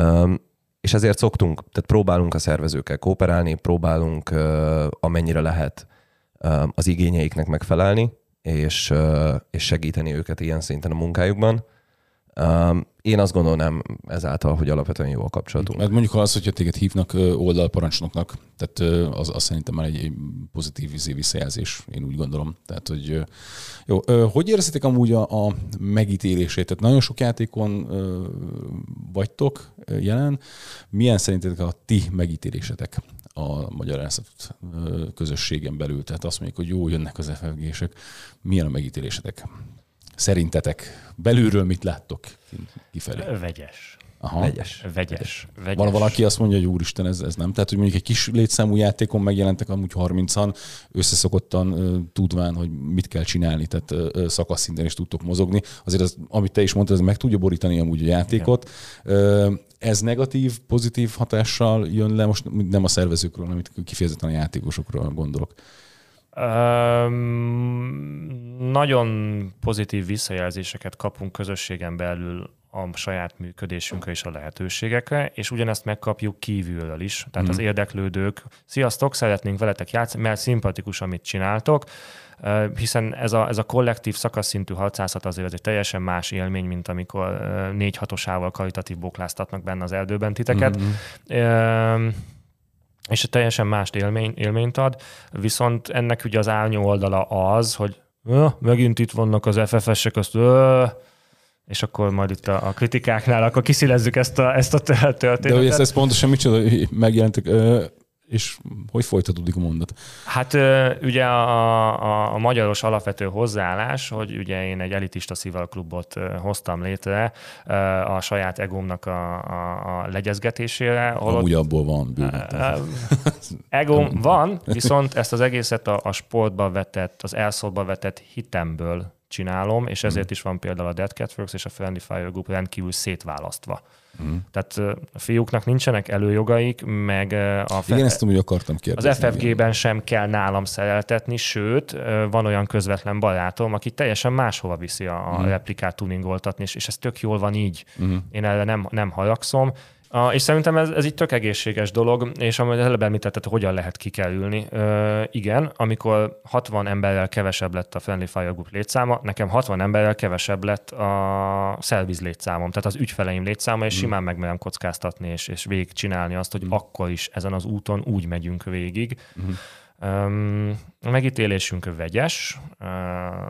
Mm. És ezért szoktunk, tehát próbálunk a szervezőkkel kooperálni, próbálunk amennyire lehet az igényeiknek megfelelni, és, és segíteni őket ilyen szinten a munkájukban. Én azt gondolnám ezáltal, hogy alapvetően jó a kapcsolatunk. Mert mondjuk az, hogyha téged hívnak oldalparancsnoknak, tehát az, az szerintem már egy pozitív visszajelzés, én úgy gondolom. Tehát, hogy jó. Hogy éreztetek amúgy a, a megítélését? Tehát nagyon sok játékon vagytok jelen. Milyen szerintetek a ti megítélésetek a magyarázatot közösségen belül? Tehát azt mondjuk, hogy jó, jönnek az ef ef gések. Milyen a megítélésetek? Szerintetek belülről mit láttok kifelé? Vegyes. Aha. Vegyes. Vegyes. Vegyes. Van valaki azt mondja, hogy úristen, ez, ez nem. Tehát, hogy mondjuk egy kis létszámú játékon megjelentek amúgy harmincan, összeszokottan tudván, hogy mit kell csinálni, tehát szakaszszinten is tudtok mozogni. Azért, az, amit te is mondtad, ez meg tudja borítani amúgy a játékot. Igen. Ez negatív, pozitív hatással jön le, most nem a szervezőkről, hanem kifejezetten a játékosokról gondolok. Um, nagyon pozitív visszajelzéseket kapunk közösségen belül a saját működésünkre és a lehetőségekre, és ugyanezt megkapjuk kívülről is. Tehát mm. az érdeklődők, sziasztok, szeretnénk veletek játszani, mert szimpatikus, amit csináltok, hiszen ez a, ez a kollektív szakaszszintű harcászat azért egy teljesen más élmény, mint amikor négy hatosával karitatív bokláztatnak benne az erdőben titeket. Mm-hmm. Um, és egy teljesen más élmény, élményt ad, viszont ennek ugye az árnyó oldala az, hogy öh, megint itt vannak az ef ef esek, azt öh, és akkor majd itt a, a kritikáknál, akkor kiszílezzük ezt a, ezt a történetet. De hogy ezt, ezt pontosan micsoda, megjelentek, És hogy folytatódik a mondat? Hát ugye a, a, a magyaros alapvető hozzáállás, hogy ugye én egy elitista szivalklubot hoztam létre a saját egómnak a, a, a legyezgetésére. Amúgy abból van bőven. Egóm van, viszont ezt az egészet a, a sportba vetett, az elszóba vetett hitemből csinálom, és ezért mm. is van például a Dead Catworks és a Friendly Fire Group rendkívül szétválasztva. Mm. Tehát a fiúknak nincsenek előjogaik, meg a fe... Igen, ezt tudom, hogy akartam kérdezni. Az ef ef gé-ben sem kell nálam szereltetni, sőt, van olyan közvetlen barátom, aki teljesen máshova viszi a mm. replikát tuningoltatni, és ez tök jól van így. Mm. Én erre nem, nem haragszom. A, és szerintem ez, ez így tök egészséges dolog, és amit előbb említetted, hogyan lehet kikerülni. Ö, igen, amikor hatvan emberrel kevesebb lett a Friendly Fire Group létszáma, nekem hatvan emberrel kevesebb lett a szerviz létszámom, tehát az ügyfeleim létszáma, és mm. simán megmerem kockáztatni, és, és végigcsinálni azt, hogy mm. akkor is ezen az úton úgy megyünk végig. Mm. A megítélésünk vegyes,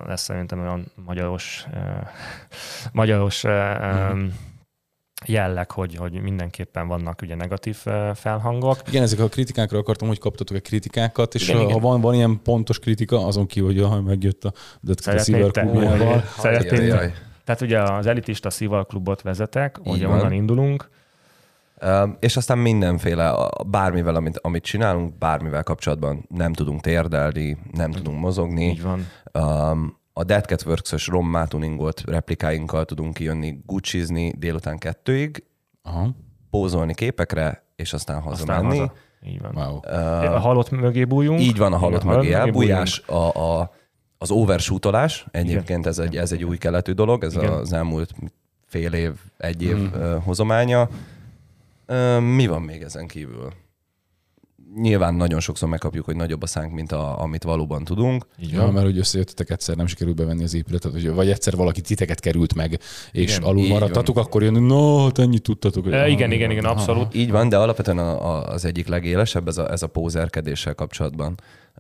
ez szerintem olyan magyaros, magyaros mm. jelleg, hogy, hogy mindenképpen vannak ugye negatív felhangok. Igen, ezek a kritikákra akartam, hogy kaptatok-e kritikákat, és igen, ha igen. Van, van ilyen pontos kritika, azon kívül, hogy ha megjött a Dötközi Szivarklubjával. Tehát ugye az elitista szivarklubot vezetek, hogy onnan indulunk. És aztán mindenféle, bármivel, amit, amit csinálunk, bármivel kapcsolatban nem tudunk térdelni, nem tudunk mozogni. Így van. Um, A Dead Catworks-ös rommátuningolt replikáinkkal tudunk kijönni, guccizni délután kettőig, aha. pózolni képekre, és aztán hazamenni. Haza. Így van. Wow. Uh, a halott mögé bújunk. Így van, a halott mögé, mögé elbújás. A, a, az overshootolás, egyébként ez egy, ez egy új keletű dolog, ez igen. az elmúlt fél év, egy év hmm. hozománya. Uh, mi van még ezen kívül? Nyilván nagyon sokszor megkapjuk, hogy nagyobb a szánk, mint a, amit valóban tudunk. Ja, mert hogy összejöttetek egyszer, nem sikerült bevenni az épületet, vagy egyszer valaki titeket került meg, és igen, alul maradtatok, van. Akkor jön, no, hát ennyit tudtatok. Hogy... E, igen, igen, igen, abszolút. Így van, de alapvetően a, a, az egyik legélesebb ez a, ez a pózerkedéssel kapcsolatban,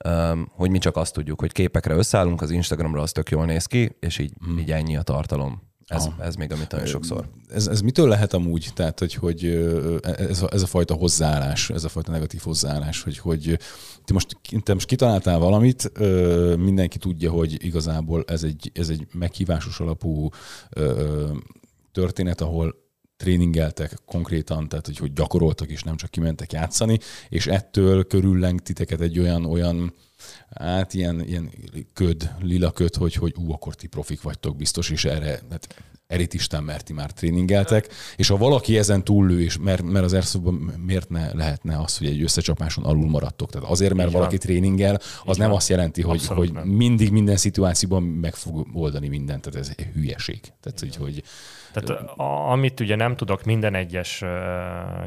um, hogy mi csak azt tudjuk, hogy képekre összeállunk, az Instagramra az tök jól néz ki, és így, hmm. így ennyi a tartalom. Ez, ah. ez még amit nagyon sokszor. Ez, ez mitől lehet amúgy? Tehát, hogy, hogy ez, a, ez a fajta hozzáállás, ez a fajta negatív hozzáállás, hogy, hogy te, most, te most kitaláltál valamit, mindenki tudja, hogy igazából ez egy, ez egy meghívásos alapú történet, ahol tréningeltek konkrétan, tehát hogy, hogy gyakoroltak és nem csak kimentek játszani, és ettől körülleng titeket egy olyan, olyan hát ilyen, ilyen köd, lila köd, hogy, hogy ú, akkor ti profik vagytok biztos, és erre, hát erit Isten, mert ti már tréningeltek, és ha valaki ezen túllő, és mert, mert az airsoftban miért ne lehetne az, hogy egy összecsapáson alul maradtok? Tehát azért, mert így valaki van. Tréningel, az így nem van. Azt jelenti, hogy, hogy mindig minden szituációban meg fog oldani mindent, tehát ez egy hülyeség. Tehát, így, hogy... tehát amit ugye nem tudok minden egyes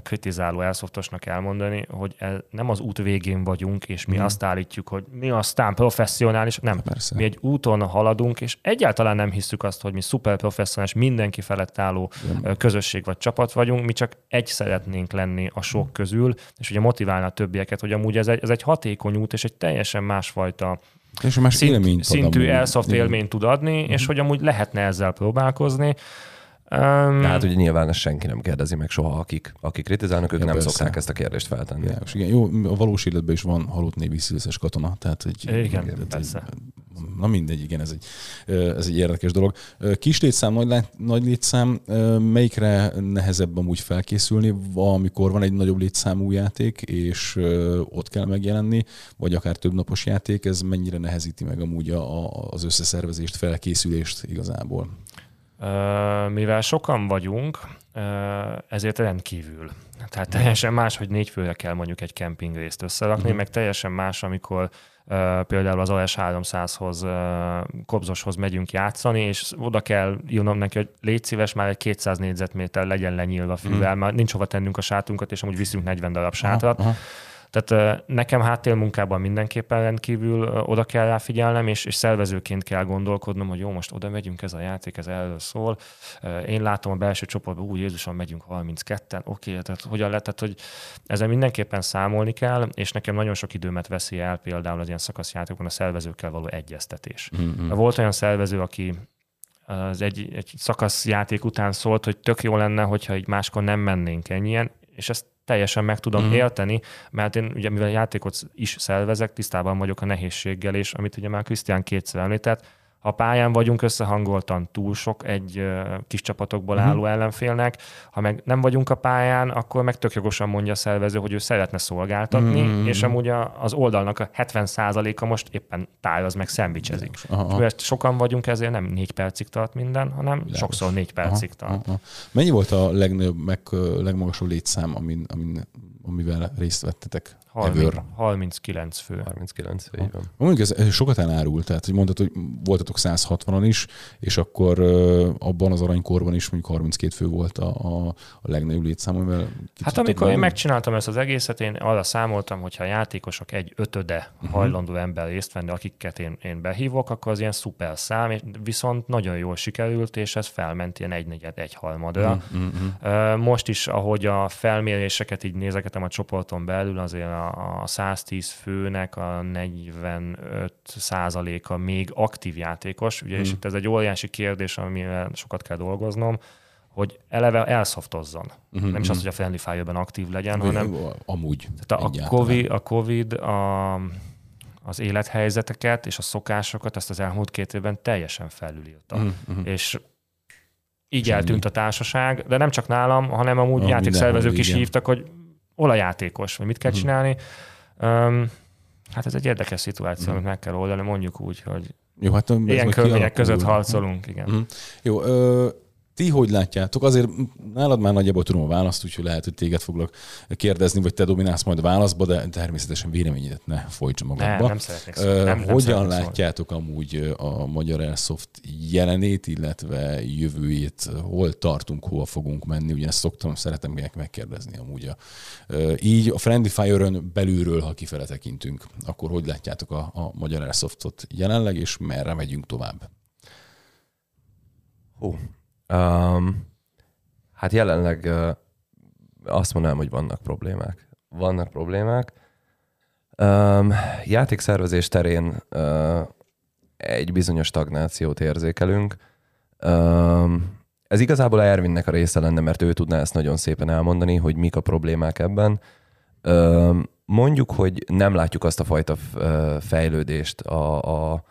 kritizáló airsoftosnak elmondani, hogy nem az út végén vagyunk, és mi hmm. azt állítjuk, hogy mi aztán professzionális, nem. Persze. Mi egy úton haladunk, és egyáltalán nem hiszük azt, hogy mi szuper professzionális, mindenki felett álló igen. közösség vagy csapat vagyunk, mi csak egy szeretnénk lenni a sok közül, és ugye motiválna a többieket, hogy amúgy ez egy, ez egy hatékony út, és egy teljesen másfajta és más szint, szintű airsoft élményt tud adni, igen. és hogy amúgy lehetne ezzel próbálkozni. Um, hát ugye nyilván ezt senki nem kérdezi meg soha, akik, akik kritizálnak, ők ja, nem persze. szokták ezt a kérdést feltenni. Ja, igen, jó, a valós életben is van halott névi szívészes katona, tehát egy... Igen, kérdez, persze. Egy, na mindegy, igen, ez egy, ez egy érdekes dolog. Kis létszám, nagy, nagy létszám, melyikre nehezebb amúgy felkészülni, amikor van egy nagyobb létszámú játék, és ott kell megjelenni, vagy akár több napos játék, ez mennyire nehezíti meg amúgy a, a, az összeszervezést, felkészülést igazából? Mivel sokan vagyunk, ezért rendkívül. Tehát teljesen más, hogy négy főre kell mondjuk egy kemping részt összerakni, uh-huh. meg teljesen más, amikor Uh, például az á es háromszázhoz, uh, Kobzoshoz megyünk játszani, és oda kell írnom neki, hogy légy szíves, már egy kétszáz négyzetméter legyen lenyílva fűvel, mm. már nincs hova tennünk a sátunkat, és amúgy viszünk negyven darab sátrat. Aha, aha. Tehát nekem háttérmunkában mindenképpen rendkívül oda kell ráfigyelnem, és, és szervezőként kell gondolkodnom, hogy jó, most oda megyünk, ez a játék, ez erről szól. Én látom a belső csoportban, úgy Jézuson megyünk harmincketten, oké, tehát hogyan lehet, tehát, hogy ezzel mindenképpen számolni kell, és nekem nagyon sok időmet veszi el például az ilyen szakaszjátékokon a szervezőkkel való egyeztetés. Mm-hmm. Volt olyan szervező, aki az egy, egy szakaszjáték után szólt, hogy tök jó lenne, hogyha így máskor nem mennénk ennyien, és ezt teljesen meg tudom mm. élteni, mert én ugye mivel játékot is szervezek, tisztában vagyok a nehézséggel, és amit ugye már Krisztián kétszer említett, ha pályán vagyunk, összehangoltan túl sok egy kis csapatokból uh-huh. álló ellenfélnek, ha meg nem vagyunk a pályán, akkor meg tök jogosan mondja a szervező, hogy ő szeretne szolgáltatni, uh-huh. és amúgy a, az oldalnak a hetven százaléka most éppen tájaz meg szendvicsezik. Mert sokan vagyunk, ezért nem négy percig tart minden, hanem Lágos. sokszor négy percig aha, tart. Aha. Mennyi volt a legnagyobb, meg, legmagasabb létszám, amin, amin, amivel részt vettetek? harminc, harminckilenc fő. harminckilenc fő, így van. Mondjuk ez, ez sokat elárul, tehát hogy mondtad, hogy voltatok száz hatvanan is, és akkor abban az aranykorban is mondjuk harminckét fő volt a, a, a legnagyobb létszám. Hát amikor valami? én megcsináltam ezt az egészet, én arra számoltam, hogyha a játékosok egy ötöde hajlandó uh-huh. ember részt venni, akiket én, én behívok, akkor az ilyen szuper szám, viszont nagyon jól sikerült, és ez felment ilyen egynegyed, egyharmadra. Uh-huh. Most is, ahogy a felméréseket így nézeketem a csoporton belül, azért a száztíz főnek a negyvenöt százaléka még aktív játékos, ugye, hmm. és itt ez egy óriási kérdés, amivel sokat kell dolgoznom, hogy eleve elszoftozzon. Mm-hmm. Nem is az, hogy a Friendly Fire-ben aktív legyen, hanem amúgy. Tehát a COVID, a, COVID a, az élethelyzeteket és a szokásokat ezt az elmúlt két évben teljesen felülírta. Mm-hmm. És így Semmi. eltűnt a társaság, de nem csak nálam, hanem amúgy a játékszervezők is igen. hívtak, hogy hol a játékos, vagy mit kell uh-huh. csinálni. Um, hát ez egy érdekes szituáció, uh-huh. amit meg kell oldani, mondjuk úgy, hogy Jó, hát ilyen körülmények között harcolunk. Igen. Uh-huh. Jó, ö, ti hogy látjátok? Azért nálad már nagyjából tudom a választ, úgyhogy lehet, hogy téged foglak kérdezni, vagy te dominálsz majd a válaszba, de természetesen véleményedet ne folyts magadba. Nem, nem szeretnék szólni. Nem, nem Hogyan látjátok szólni. amúgy a magyar Airsoft jelenét, illetve jövőjét? Hol tartunk, hova fogunk menni? Ugye ezt szoktam, szeretem megkérdezni amúgy. A, így a Friendly Fire-ön belülről, ha kifele tekintünk, akkor hogy látjátok a, a magyar Airsoftot jelenleg, és merre megyünk tovább? Hú. Um, hát jelenleg uh, azt mondanám, hogy vannak problémák. Vannak problémák. Um, játékszervezés terén uh, egy bizonyos stagnációt érzékelünk. Um, ez igazából Ervinnek a része lenne, mert ő tudná ezt nagyon szépen elmondani, hogy mik a problémák ebben. Um, mondjuk, hogy nem látjuk azt a fajta fejlődést a... a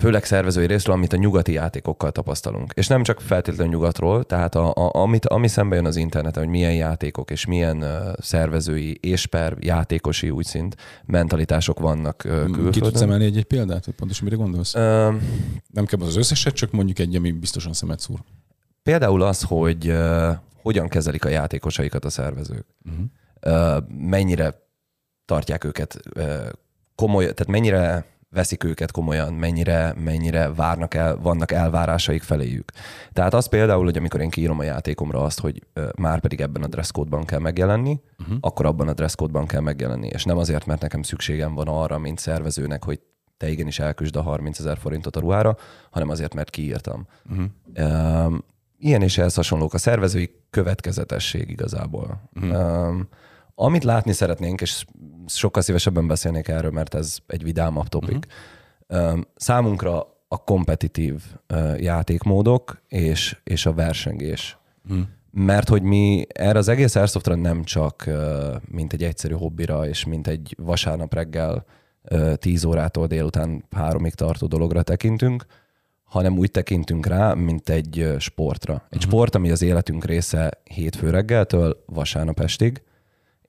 főleg szervezői részről, amit a nyugati játékokkal tapasztalunk. És nem csak feltétlenül nyugatról, tehát a, a, amit, ami szembe jön az interneten, hogy milyen játékok és milyen uh, szervezői és per játékosi úgy szint mentalitások vannak uh, külföldön. Ki tudsz emelni egy-egy példát, hogy pontosan mire gondolsz? Uh, nem kell az összeset, csak mondjuk egy, ami biztosan szemet szúr. Például az, hogy uh, hogyan kezelik a játékosaikat a szervezők. Uh-huh. Uh, mennyire tartják őket uh, komoly, tehát mennyire... veszik őket komolyan, mennyire, mennyire várnak el, vannak elvárásaik feléjük. Tehát az például, hogy amikor én kiírom a játékomra azt, hogy már pedig ebben a dresscode-ban kell megjelenni, uh-huh. akkor abban a dresscode-ban kell megjelenni. És nem azért, mert nekem szükségem van arra, mint szervezőnek, hogy te igenis elküsd a harmincezer forintot a ruhára, hanem azért, mert kiírtam. Uh-huh. Ilyen és ehhez hasonlók a szervezői következetesség igazából. Uh-huh. Um, Amit látni szeretnénk, és sokkal szívesebben beszélnék erről, mert ez egy vidámabb topik. Uh-huh. Számunkra a kompetitív játékmódok és, és a versengés. Uh-huh. Mert hogy mi erre az egész Airsoftra nem csak mint egy egyszerű hobbira, és mint egy vasárnap reggel tíz órától délután háromig tartó dologra tekintünk, hanem úgy tekintünk rá, mint egy sportra. Egy uh-huh. sport, ami az életünk része hétfő reggeltől vasárnap estig,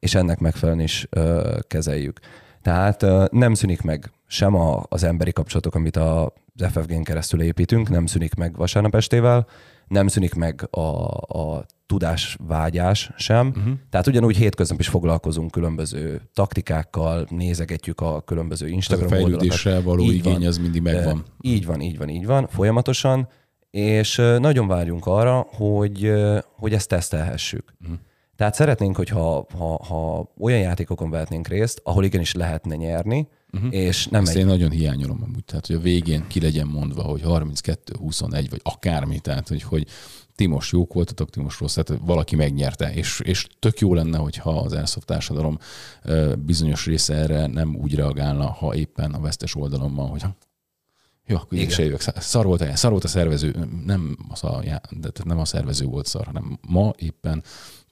és ennek megfelelően is ö, kezeljük. Tehát ö, nem szűnik meg sem a, az emberi kapcsolatok, amit az ef ef gén keresztül építünk, nem szűnik meg vasárnap estével, nem szűnik meg a, a tudásvágyás sem. Uh-huh. Tehát ugyanúgy hétköznap is foglalkozunk különböző taktikákkal, nézegetjük a különböző Instagram oldalakat. A fejlődésre való igény az mindig megvan. Így van, így van, így van, folyamatosan, és nagyon várjunk arra, hogy, hogy ezt tesztelhessük. Uh-huh. Tehát szeretnénk, hogyha ha, ha olyan játékokon vehetnénk részt, ahol igenis lehetne nyerni, uh-huh. és nem egy... én nagyon hiányolom amúgy, tehát hogy a végén ki legyen mondva, hogy harminckettő huszonegy, vagy akármi, tehát hogy, hogy ti most jók voltatok, ti most rossz, tehát valaki megnyerte, és, és tök jó lenne, hogyha az Airsoft társadalom bizonyos része erre nem úgy reagálna, ha éppen a vesztes oldalon van, hogy jó, akkor így se jövök. Szar volt a, szar volt a szervező, nem, az a, nem a szervező volt szar, hanem ma éppen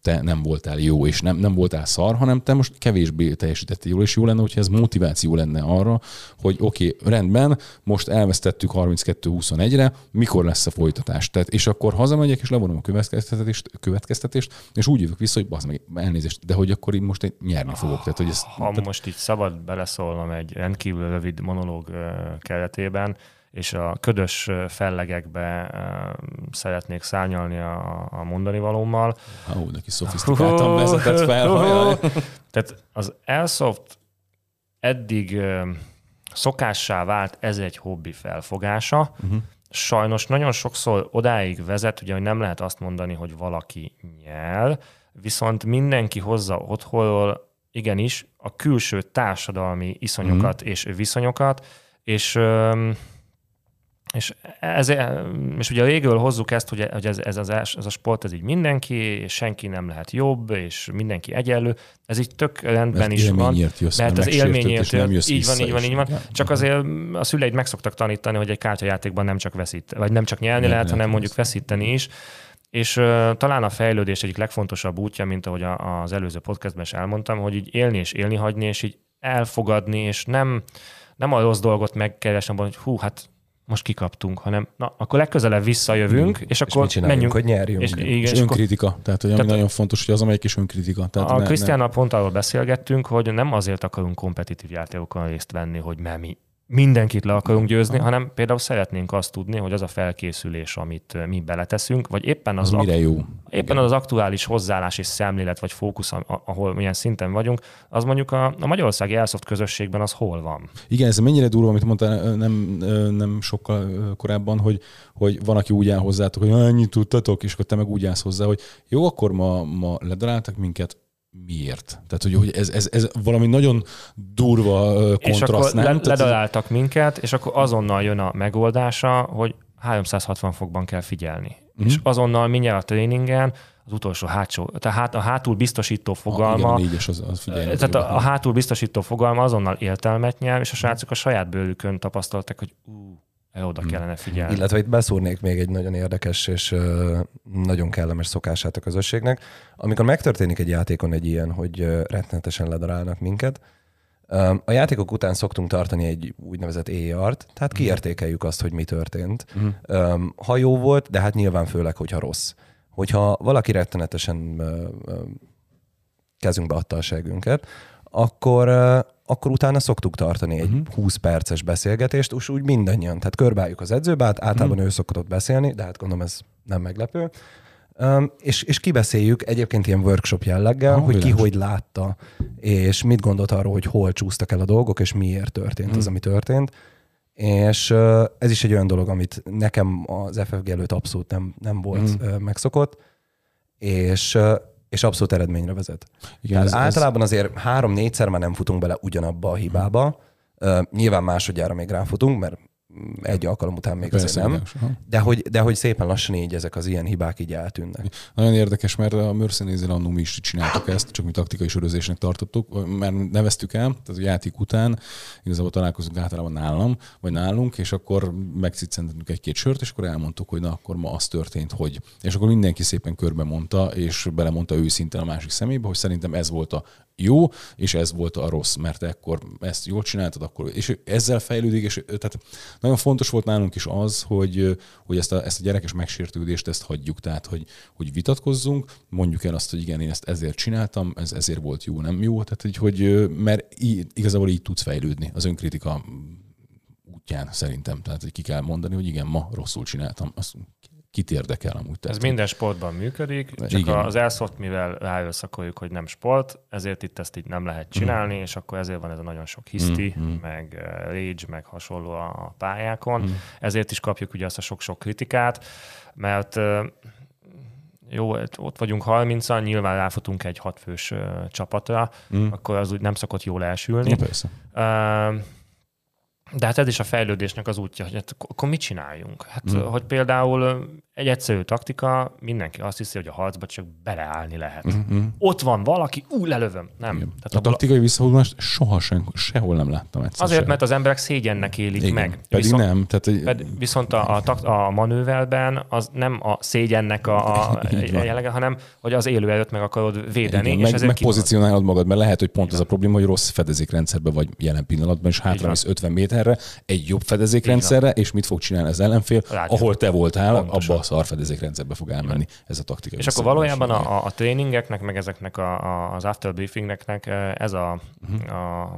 te nem voltál jó, és nem, nem voltál szar, hanem te most kevésbé teljesítettél jól, és jó lenne, hogyha ez motiváció lenne arra, hogy oké, okay, rendben, most elvesztettük harminckettő huszonegyre, mikor lesz a folytatás? Tehát, és akkor hazamegyek, és levonom a következtetést, következtetést és úgy jövök vissza, hogy bazd meg, elnézést, de hogy akkor így most én nyerni fogok. Tehát, hogy ez, ha tehát... most így szabad beleszólnom egy rendkívül rövid monológ keretében, és a ködös fellegekbe szeretnék szárnyalni a, a mondani valómmal. Ó, oh, neki szofisztikáltan vezetett felhajjal. Tehát az Airsoft eddig szokássá vált, ez egy hobbi felfogása. Uh-huh. Sajnos nagyon sokszor odáig vezet, ugye, hogy nem lehet azt mondani, hogy valaki nyer, viszont mindenki hozza otthonról, igenis, a külső társadalmi iszonyokat uh-huh. és viszonyokat, és... És, ezért, és ugye régről hozzuk ezt, hogy ez, ez, az, ez a sport, ez így mindenki, és senki nem lehet jobb, és mindenki egyenlő. Ez így tök rendben is van. Jössz, mert az élményért jössz, jössz, így van, így van, így van. Nem. Csak azért a szüleid meg szoktak tanítani, hogy egy kártyajátékban nem csak veszít, vagy nem csak nyelni nem, lehet, nem, hanem mondjuk veszíteni is. És uh, talán a fejlődés egyik legfontosabb útja, mint ahogy a, az előző podcastben is elmondtam, hogy így élni és élni hagyni, és így elfogadni, és nem, nem a rossz dolgot megkeresni, hogy hú, hát most kikaptunk, hanem na, akkor legközelebb visszajövünk, mm. és akkor és menjünk. Hogy nyerjünk. És, igen, és, és önkritika. Akkor... Tehát, hogy ami tehát, nagyon fontos, hogy az, amelyik is önkritika. Tehát a Krisztiánnal ne... pont arról beszélgettünk, hogy nem azért akarunk kompetitív játékokon részt venni, hogy mert mi mindenkit le akarunk győzni, ha. hanem például szeretnénk azt tudni, hogy az a felkészülés, amit mi beleteszünk, vagy éppen az, az, mire ak- jó? Éppen az, az aktuális hozzáállás és szemlélet, vagy fókusz, ahol milyen szinten vagyunk, az mondjuk a, a magyarországi Airsoft közösségben az hol van? Igen, ez mennyire durva, amit mondtál nem, nem sokkal korábban, hogy, hogy van, aki úgy áll hozzátok, hogy annyit tudtatok, és akkor te meg úgy állsz hozzá, hogy jó, akkor ma, ma ledaráltak minket, miért? Tehát, hogy, hogy ez, ez, ez valami nagyon durva kontraszt. És akkor nem? Le, ledaláltak minket, és akkor azonnal jön a megoldása, hogy háromszázhatvan fokban kell figyelni. Mm. És azonnal mindjárt a tréningen az utolsó hátsó, tehát a hátul biztosító fogalma, ah, igen, az, az tehát a, a hátul biztosító fogalma azonnal értelmet nyer, és a srácok a saját bőrükön tapasztaltak, hogy ú, oda kellene figyelni. Illetve itt beszúrnék még egy nagyon érdekes és nagyon kellemes szokását a közösségnek. Amikor megtörténik egy játékon egy ilyen, hogy rettenetesen ledarálnak minket, a játékok után szoktunk tartani egy úgynevezett á er-t, tehát kiértékeljük azt, hogy mi történt. Uh-huh. Ha jó volt, de hát nyilván főleg, hogyha rossz. Hogyha valaki rettenetesen kezünkbe adta a segünket, akkor... akkor utána szoktuk tartani egy uh-huh. húsz perces beszélgetést, és úgy mindannyian. Tehát körbáljuk az edzőbát, általában uh-huh. ő szokott beszélni, de hát gondolom ez nem meglepő. Um, és, és kibeszéljük egyébként ilyen workshop jelleggel, ah, hogy világos. Ki hogy látta, és mit gondolt arról, hogy hol csúsztak el a dolgok, és miért történt uh-huh. az, ami történt. És uh, ez is egy olyan dolog, amit nekem az ef ef gé előtt abszolút nem, nem volt uh-huh. uh, megszokott. És... Uh, és abszolút eredményre vezet. Igen, ez, általában ez... azért három-négyszer már nem futunk bele ugyanabba a hibába. Mm. Uh, nyilván másodjára még ráfutunk, mert egy alkalom után még persze, azért nem. Igaz, de, hogy, de hogy szépen lassan így ezek az ilyen hibák így eltűnnek. Nagyon érdekes, mert a Mercenézzel annó mi is csináltuk ezt, csak mi taktikai sörözésnek tartottuk, mert neveztük el, tehát a játék után igazából találkozunk általában nálam, vagy nálunk, és akkor megciccentünk egy-két sört, és akkor elmondtuk, hogy na, akkor ma az történt, hogy. És akkor mindenki szépen körbe mondta, és belemondta őszintén a másik szemébe, hogy szerintem ez volt a jó, és ez volt a rossz, mert ekkor ezt jól csináltad, akkor és ezzel fejlődik, és tehát nagyon fontos volt nálunk is az, hogy, hogy ezt, a, ezt a gyerekes megsértődést ezt hagyjuk, tehát hogy, hogy vitatkozzunk, mondjuk el azt, hogy igen, én ezt ezért csináltam, ez ezért volt jó, nem jó, tehát hogy mert így, igazából így tudsz fejlődni az önkritika útján szerintem, tehát hogy ki kell mondani, hogy igen, ma rosszul csináltam, azt kit érdekel amúgy. Ez minden sportban működik, csak igen. Az Airsoft, mivel rájösszakoljuk, hogy nem sport, ezért itt ezt így nem lehet csinálni, mm. és akkor ezért van ez a nagyon sok hiszti, mm. meg rage, meg hasonló a pályákon. Mm. Ezért is kapjuk ugye azt a sok-sok kritikát, mert jó, ott vagyunk harmincan, nyilván ráfutunk egy hatfős csapatra, mm. akkor az úgy nem szokott jól elsülni. Ja, de hát ez is a fejlődésnek az útja, hogy hát akkor mit csináljunk? Hát, mm. hogy például Egy egyszerű taktika, mindenki azt hiszi, hogy a harcba csak beleállni lehet. Mm-hmm. Ott van valaki, ú, lelövöm. Nem. Tehát a, a taktikai bal... visszavonulást soha sem, sehol nem láttam egyszer. Azért, sem. Mert az emberek szégyennek élik igen. meg. Pedig viszont, nem. Tehát egy... ped, viszont a, a, takt, a manővelben az nem a szégyennek a, a jellege, hanem hogy az élő előtt meg akarod védeni. Igen. És meg, meg pozícionálod magad, mert lehet, hogy pont igen. az a probléma, hogy rossz fedezékrendszerben vagy jelen pillanatban, és hátramész ötven méterre egy jobb fedezékrendszerre, és mit fog csinálni az ellenfél, Rádió. ahol te voltál, abba a szarfedezékrendszerbe fog elmenni ez a taktika. És akkor valójában a, a tréningeknek, meg ezeknek a, a, az after briefingeknek ez a, uh-huh. a,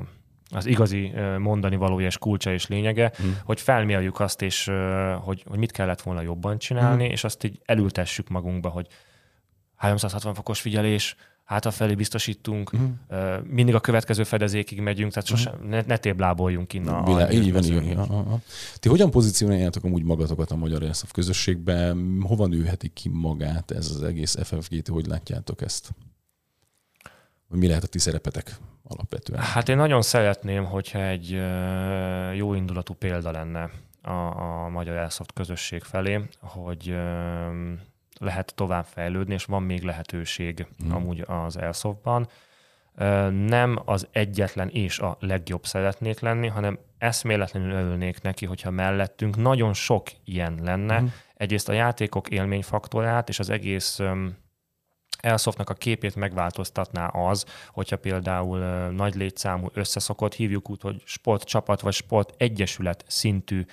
az igazi mondani valója és kulcsa és lényege, uh-huh. hogy felmérjük azt, és hogy, hogy mit kellett volna jobban csinálni, uh-huh. és azt így elültessük magunkba, hogy háromszázhatvan fokos figyelés, hátrafelé biztosítunk, uh-huh. mindig a következő fedezékig megyünk, tehát sosem, uh-huh. ne, ne tébláboljunk innen. Így van, így van. Ti hogyan pozícionáljátok amúgy magatokat a magyar airsoft közösségben? Hova nőheti ki magát ez az egész ef ef gé té? Hogy látjátok ezt? Mi lehet a ti szerepetek alapvetően? Hát én nagyon szeretném, hogyha egy jó indulatú példa lenne a, a magyar airsoft közösség felé, hogy... lehet tovább fejlődni, és van még lehetőség mm. amúgy az airsoftban. Nem az egyetlen és a legjobb szeretnék lenni, hanem eszméletlenül örülnék neki, hogyha mellettünk nagyon sok ilyen lenne. Mm. Egyrészt a játékok élményfaktorát és az egész airsoftnak a képét megváltoztatná az, hogyha például nagy létszámú összeszokott, hívjuk úgy, hogy sportcsapat vagy sportegyesület szintű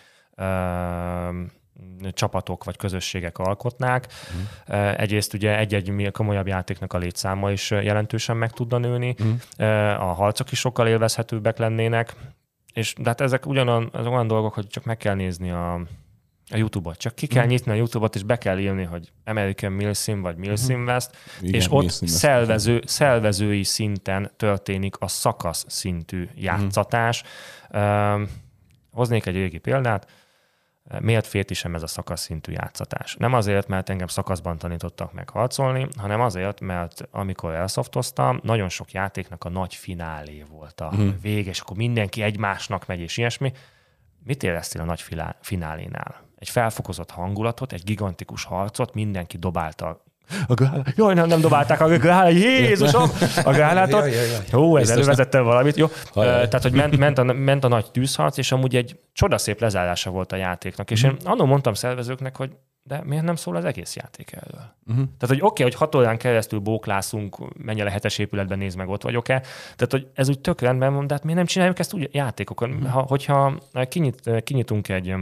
csapatok vagy közösségek alkotnák. Mm. Egyrészt ugye egy-egy komolyabb játéknak a létszáma is jelentősen meg tudna nőni, mm. a harcok is sokkal élvezhetőbbek lennének, és de hát ezek ugyanolyan olyan dolgok, hogy csak meg kell nézni a, a YouTube-ot, csak ki kell mm. nyitni a YouTube-ot, és be kell írni, hogy American Milsim vagy MilSim West, mm. és igen, ott szelvező, szelvezői szinten történik a szakasz szintű játszatás. Mm. Hoznék egy régi példát. Miért fétisem ez a szakaszszintű játszatás? Nem azért, mert engem szakaszban tanítottak meg harcolni, hanem azért, mert amikor elszoftoztam, nagyon sok játéknak a nagy finálé volt a hmm. vége, és akkor mindenki egymásnak megy, és ilyesmi. Mit éreztél a nagy finálénál? Egy felfokozott hangulatot, egy gigantikus harcot, mindenki dobálta. A gránát. Jaj, nem, nem dobálták a gránát. Jézusom! A gránátot. Hú, ez elővezette valamit. Jó. Tehát, hogy ment, ment, a, ment a nagy tűzharc, és amúgy egy csodaszép lezárása volt a játéknak. És én annól mondtam szervezőknek, hogy de miért nem szól az egész játék erről? Uh-huh. Tehát, hogy oké, okay, hogy hat órán keresztül bóklászunk, menj el a hetes épületben, nézd meg, ott vagyok-e. Tehát, hogy ez úgy tök rendben van, de hát miért nem csináljuk ezt úgy játékokon? Uh-huh. Ha, hogyha kinyit, kinyitunk egy...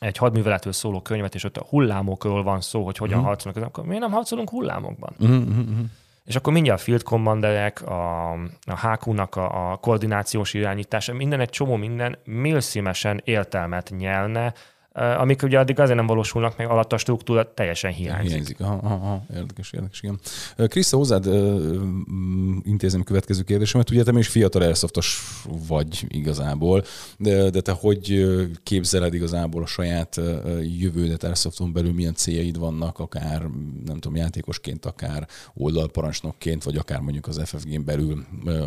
egy hadműveletről szóló könyvet, és ott a hullámokról van szó, hogy hogyan mm. harcolnak, akkor miért nem harcolunk hullámokban? Mm-hmm. És akkor mindjárt a field commanderek, a, a há kú-nak a, a koordinációs irányítása, minden egy csomó minden milszimesen értelmet nyelne, amik ugye addig azért nem valósulnak, meg alatt a struktúra teljesen hiányzik. Hiányzik. Aha, aha, érdekes, érdekes, igen. Kriszta, hozzád intézem a következő kérdésemet. Ugye te még fiatal airsoft-os vagy igazából, de, de te hogy képzeled igazából a saját jövődet airsofton belül, milyen céljaid vannak, akár nem tudom, játékosként, akár oldalparancsnokként, vagy akár mondjuk az ef ef gén belül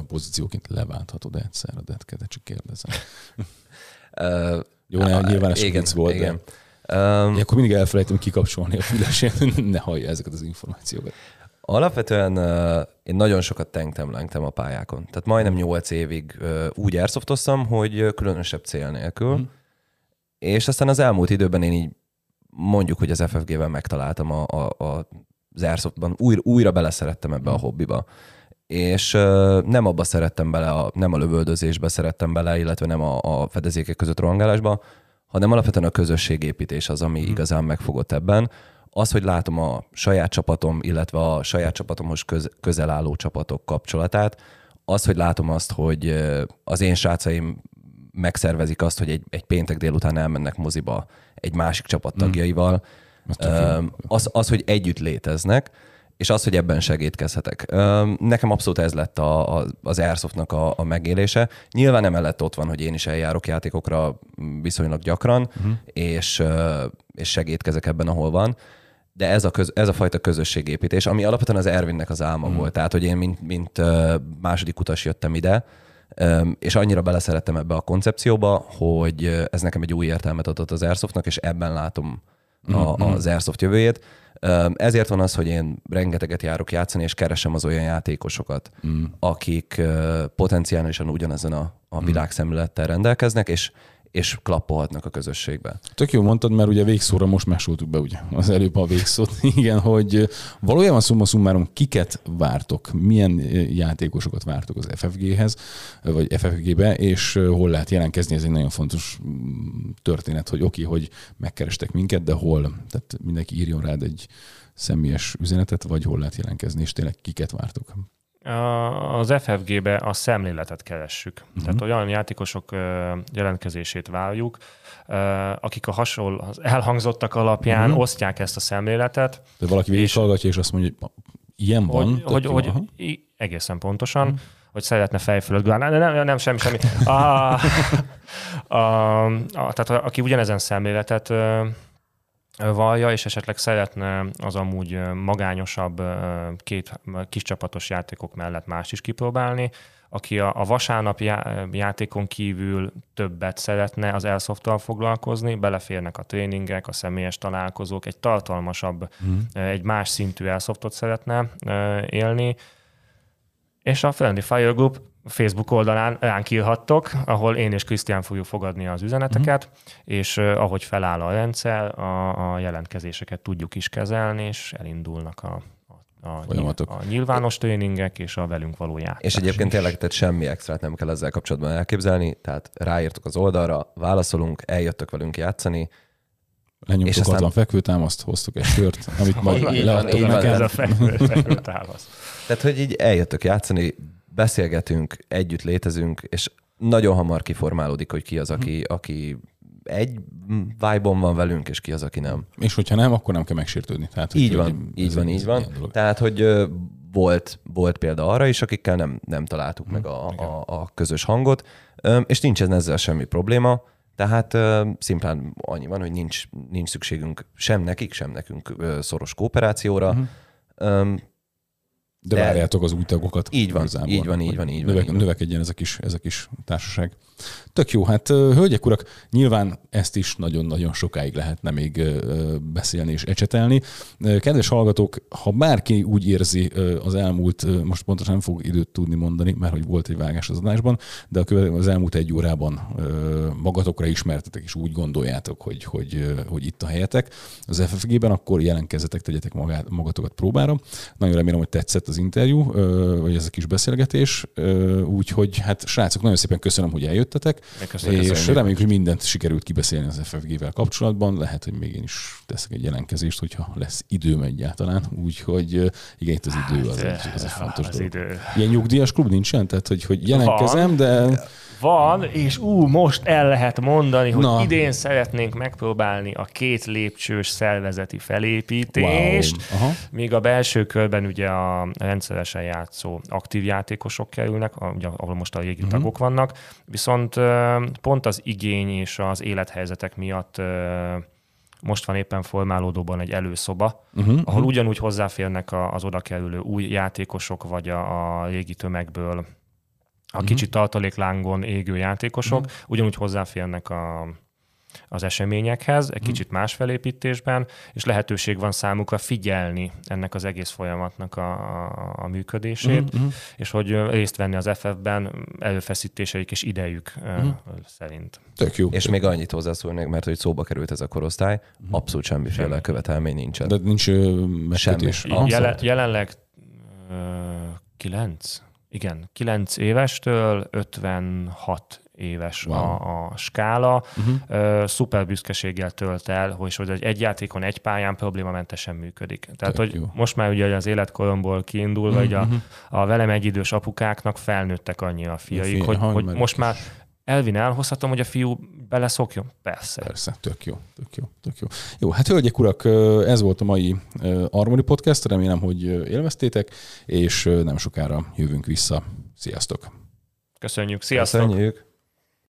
pozícióként leválthatod egyszer a detkedet, csak kérdezem. Jó, nem, nyilván ez igen, volt, igen. De um, akkor mindig elfelejtem kikapcsolni a fülesét, ne hallja ezeket az információkat. Alapvetően uh, én nagyon sokat tengtem-lengtem a pályákon. Tehát majdnem nyolc évig uh, úgy airsoftoztam, hogy különösebb cél nélkül. Hmm. És aztán az elmúlt időben én így mondjuk, hogy az ef ef gével megtaláltam a, a, a, az airsoftban. Újra, újra beleszerettem ebbe hmm. a hobbiba. És nem abba szerettem bele, a, nem a lövöldözésbe szerettem bele, illetve nem a, a fedezékek között rohangálásba, hanem alapvetően a közösségépítés az, ami igazán megfogott ebben. Az, hogy látom a saját csapatom, illetve a saját csapatomhoz köz, közel álló csapatok kapcsolatát, az, hogy látom azt, hogy az én srácaim megszervezik azt, hogy egy, egy péntek délután elmennek moziba egy másik csapat tagjaival, az, az, hogy együtt léteznek, és az, hogy ebben segítkezhetek. Nekem abszolút ez lett a, a, az airsoftnak a, a megélése. Nyilván emellett ott van, hogy én is eljárok játékokra viszonylag gyakran, uh-huh. és, és segítkezek ebben, ahol van. De ez a, köz, ez a fajta közösségépítés, ami alapvetően az Ervinnek az álma uh-huh. volt. Tehát, hogy én mint, mint második utas jöttem ide, és annyira beleszerettem ebbe a koncepcióba, hogy ez nekem egy új értelmet adott az airsoftnak, és ebben látom a, az Airsoft jövőjét. Ezért van az, hogy én rengeteget járok játszani, és keresem az olyan játékosokat, mm. akik potenciálisan ugyanezen a, a világszemlélettel rendelkeznek, és és klappolhatnak a közösségbe. Tök jó mondtad, mert ugye végszóra most másoltuk be ugye az előbb a végszót. Igen, hogy valójában szumma szummáron kiket vártok, milyen játékosokat vártok az ef ef gé-hez, vagy ef ef gé-be, és hol lehet jelentkezni, ez egy nagyon fontos történet, hogy oké, okay, hogy megkerestek minket, de hol, tehát mindenki írjon rád egy személyes üzenetet, vagy hol lehet jelentkezni, és tényleg kiket vártok? Az ef ef gé-be a szemléletet keressük. Uh-huh. Tehát olyan játékosok jelentkezését várjuk, akik a hasonló, az elhangzottak alapján uh-huh. osztják ezt a szemléletet. De valaki végighallgatja és azt mondja, hogy ilyen van. Hogy, hogy, hogy í- egészen pontosan, uh-huh. hogy szeretne fejfölött gulálni. De nem, nem, semmi, semmi. A, a, a, a, tehát aki ugyanezen szemléletet vallja, és esetleg szeretne az amúgy magányosabb két kiscsapatos játékok mellett más is kipróbálni, aki a, a vasárnap já, játékon kívül többet szeretne az Airsoftal foglalkozni, beleférnek a tréningek, a személyes találkozók, egy tartalmasabb, mm. egy más szintű Airsoftot szeretne élni, és a Friendly Fire Group Facebook oldalán ránk írhattok, ahol én és Krisztián fogjuk fogadni az üzeneteket, uh-huh. és uh, ahogy feláll a rendszer, a, a jelentkezéseket tudjuk is kezelni, és elindulnak a, a, a, a nyilvános tréningek és a velünk való játszás. És egyébként is. Tényleg, tehát semmi extrát nem kell ezzel kapcsolatban elképzelni, tehát ráírtok az oldalra, válaszolunk, eljöttök velünk játszani, lenyomtuk hatvan fekvőtámaszt, hoztuk egy sört, amit majd leadtok nekem. Ez a fekvőtámaszt. Tehát, hogy így eljöttök játszani, beszélgetünk, együtt létezünk, és nagyon hamar kiformálódik, hogy ki az, aki, aki egy vibe-on van velünk, és ki az, aki nem. És hogyha nem, akkor nem kell megsértődni. Tehát, így, van, hogy így van, így van, így van. Tehát, hogy volt, volt példa arra is, akikkel nem, nem találtuk hmm. meg a, a, a közös hangot, és nincs ezzel semmi probléma. Tehát uh, szimplán annyi van, hogy nincs, nincs szükségünk sem nekik, sem nekünk uh, szoros kooperációra. Uh-huh. Um, de, de várjátok az új tagokat. Így van, igazából, így van, így van. Így van, növek, így van. Növekedjen ez a, kis, ez a kis társaság. Tök jó, hát hölgyek, urak, nyilván ezt is nagyon-nagyon sokáig lehetne még beszélni és ecsetelni. Kedves hallgatók, ha bárki úgy érzi az elmúlt, most pontosan nem fog időt tudni mondani, mert hogy volt egy vágás az adásban, de az elmúlt egy órában magatokra ismertetek, és úgy gondoljátok, hogy, hogy, hogy itt a helyetek az ef ef gé-ben, akkor jelentkezzetek, tegyetek magát, magatokat próbára. Nagyon remélem, hogy tetszett az interjú, vagy ez a kis beszélgetés. Úgyhogy hát srácok, nagyon szépen köszönöm, hogy eljöttetek. Köszönöm, és köszönöm. Reméljük, hogy mindent sikerült kibeszélni az ef ef gé-vel kapcsolatban. Lehet, hogy még én is teszek egy jelentkezést, hogyha lesz időm egyáltalán. Úgyhogy igen, itt az idő az, az, az egy fontos az dolog. Idő. Ilyen nyugdíjas klub nincsen? Tehát, hogy, hogy jelentkezem, van, de... Van, és ú, most el lehet mondani, hogy na. idén szeretnénk megpróbálni a két lépcsős szervezeti felépítést, wow. míg a belső körben ugye a rendszeresen játszó aktív játékosok kerülnek, ahol most a régi uh-huh. tagok vannak, viszont pont az igény és az élethelyzetek miatt most van éppen formálódóban egy előszoba, uh-huh. ahol ugyanúgy hozzáférnek az odakerülő új játékosok, vagy a régi tömegből a kicsi tartaléklángon égő játékosok, uh-huh. ugyanúgy hozzáférnek a az eseményekhez, egy kicsit más felépítésben, és lehetőség van számukra figyelni ennek az egész folyamatnak a, a, a működését, mm-hmm. és hogy részt venni az ef ef-ben előfeszítéseik és idejük mm-hmm. szerint. Tök jó. És még annyit hozzászólnék, mert hogy szóba került ez a korosztály, mm-hmm. abszolút semmiféle semmi. követelmény nincsen. De nincs megsértés. Jelen, jelenleg uh, kilenc, igen, kilenc évestől ötvenhat éves wow. a, a skála. Uh-huh. Uh, szuper büszkeséggel tölt el, hogy egy játékon, egy pályán problémamentesen működik. Tehát, Tök hogy jó. most már ugye az életkoromból kiindulva, uh-huh. a, a velem egyidős apukáknak felnőttek annyira a fiaik, a hogy, hogy most már Elvin elhozhatom, hogy a fiú beleszokjon? Persze. Persze, tök jó, tök jó, tök jó. Jó, hát hölgyek, urak, ez volt a mai Ármoni Podcast, remélem, hogy élveztétek, és nem sokára jövünk vissza. Sziasztok! Köszönjük, sziasztok! Köszönjük.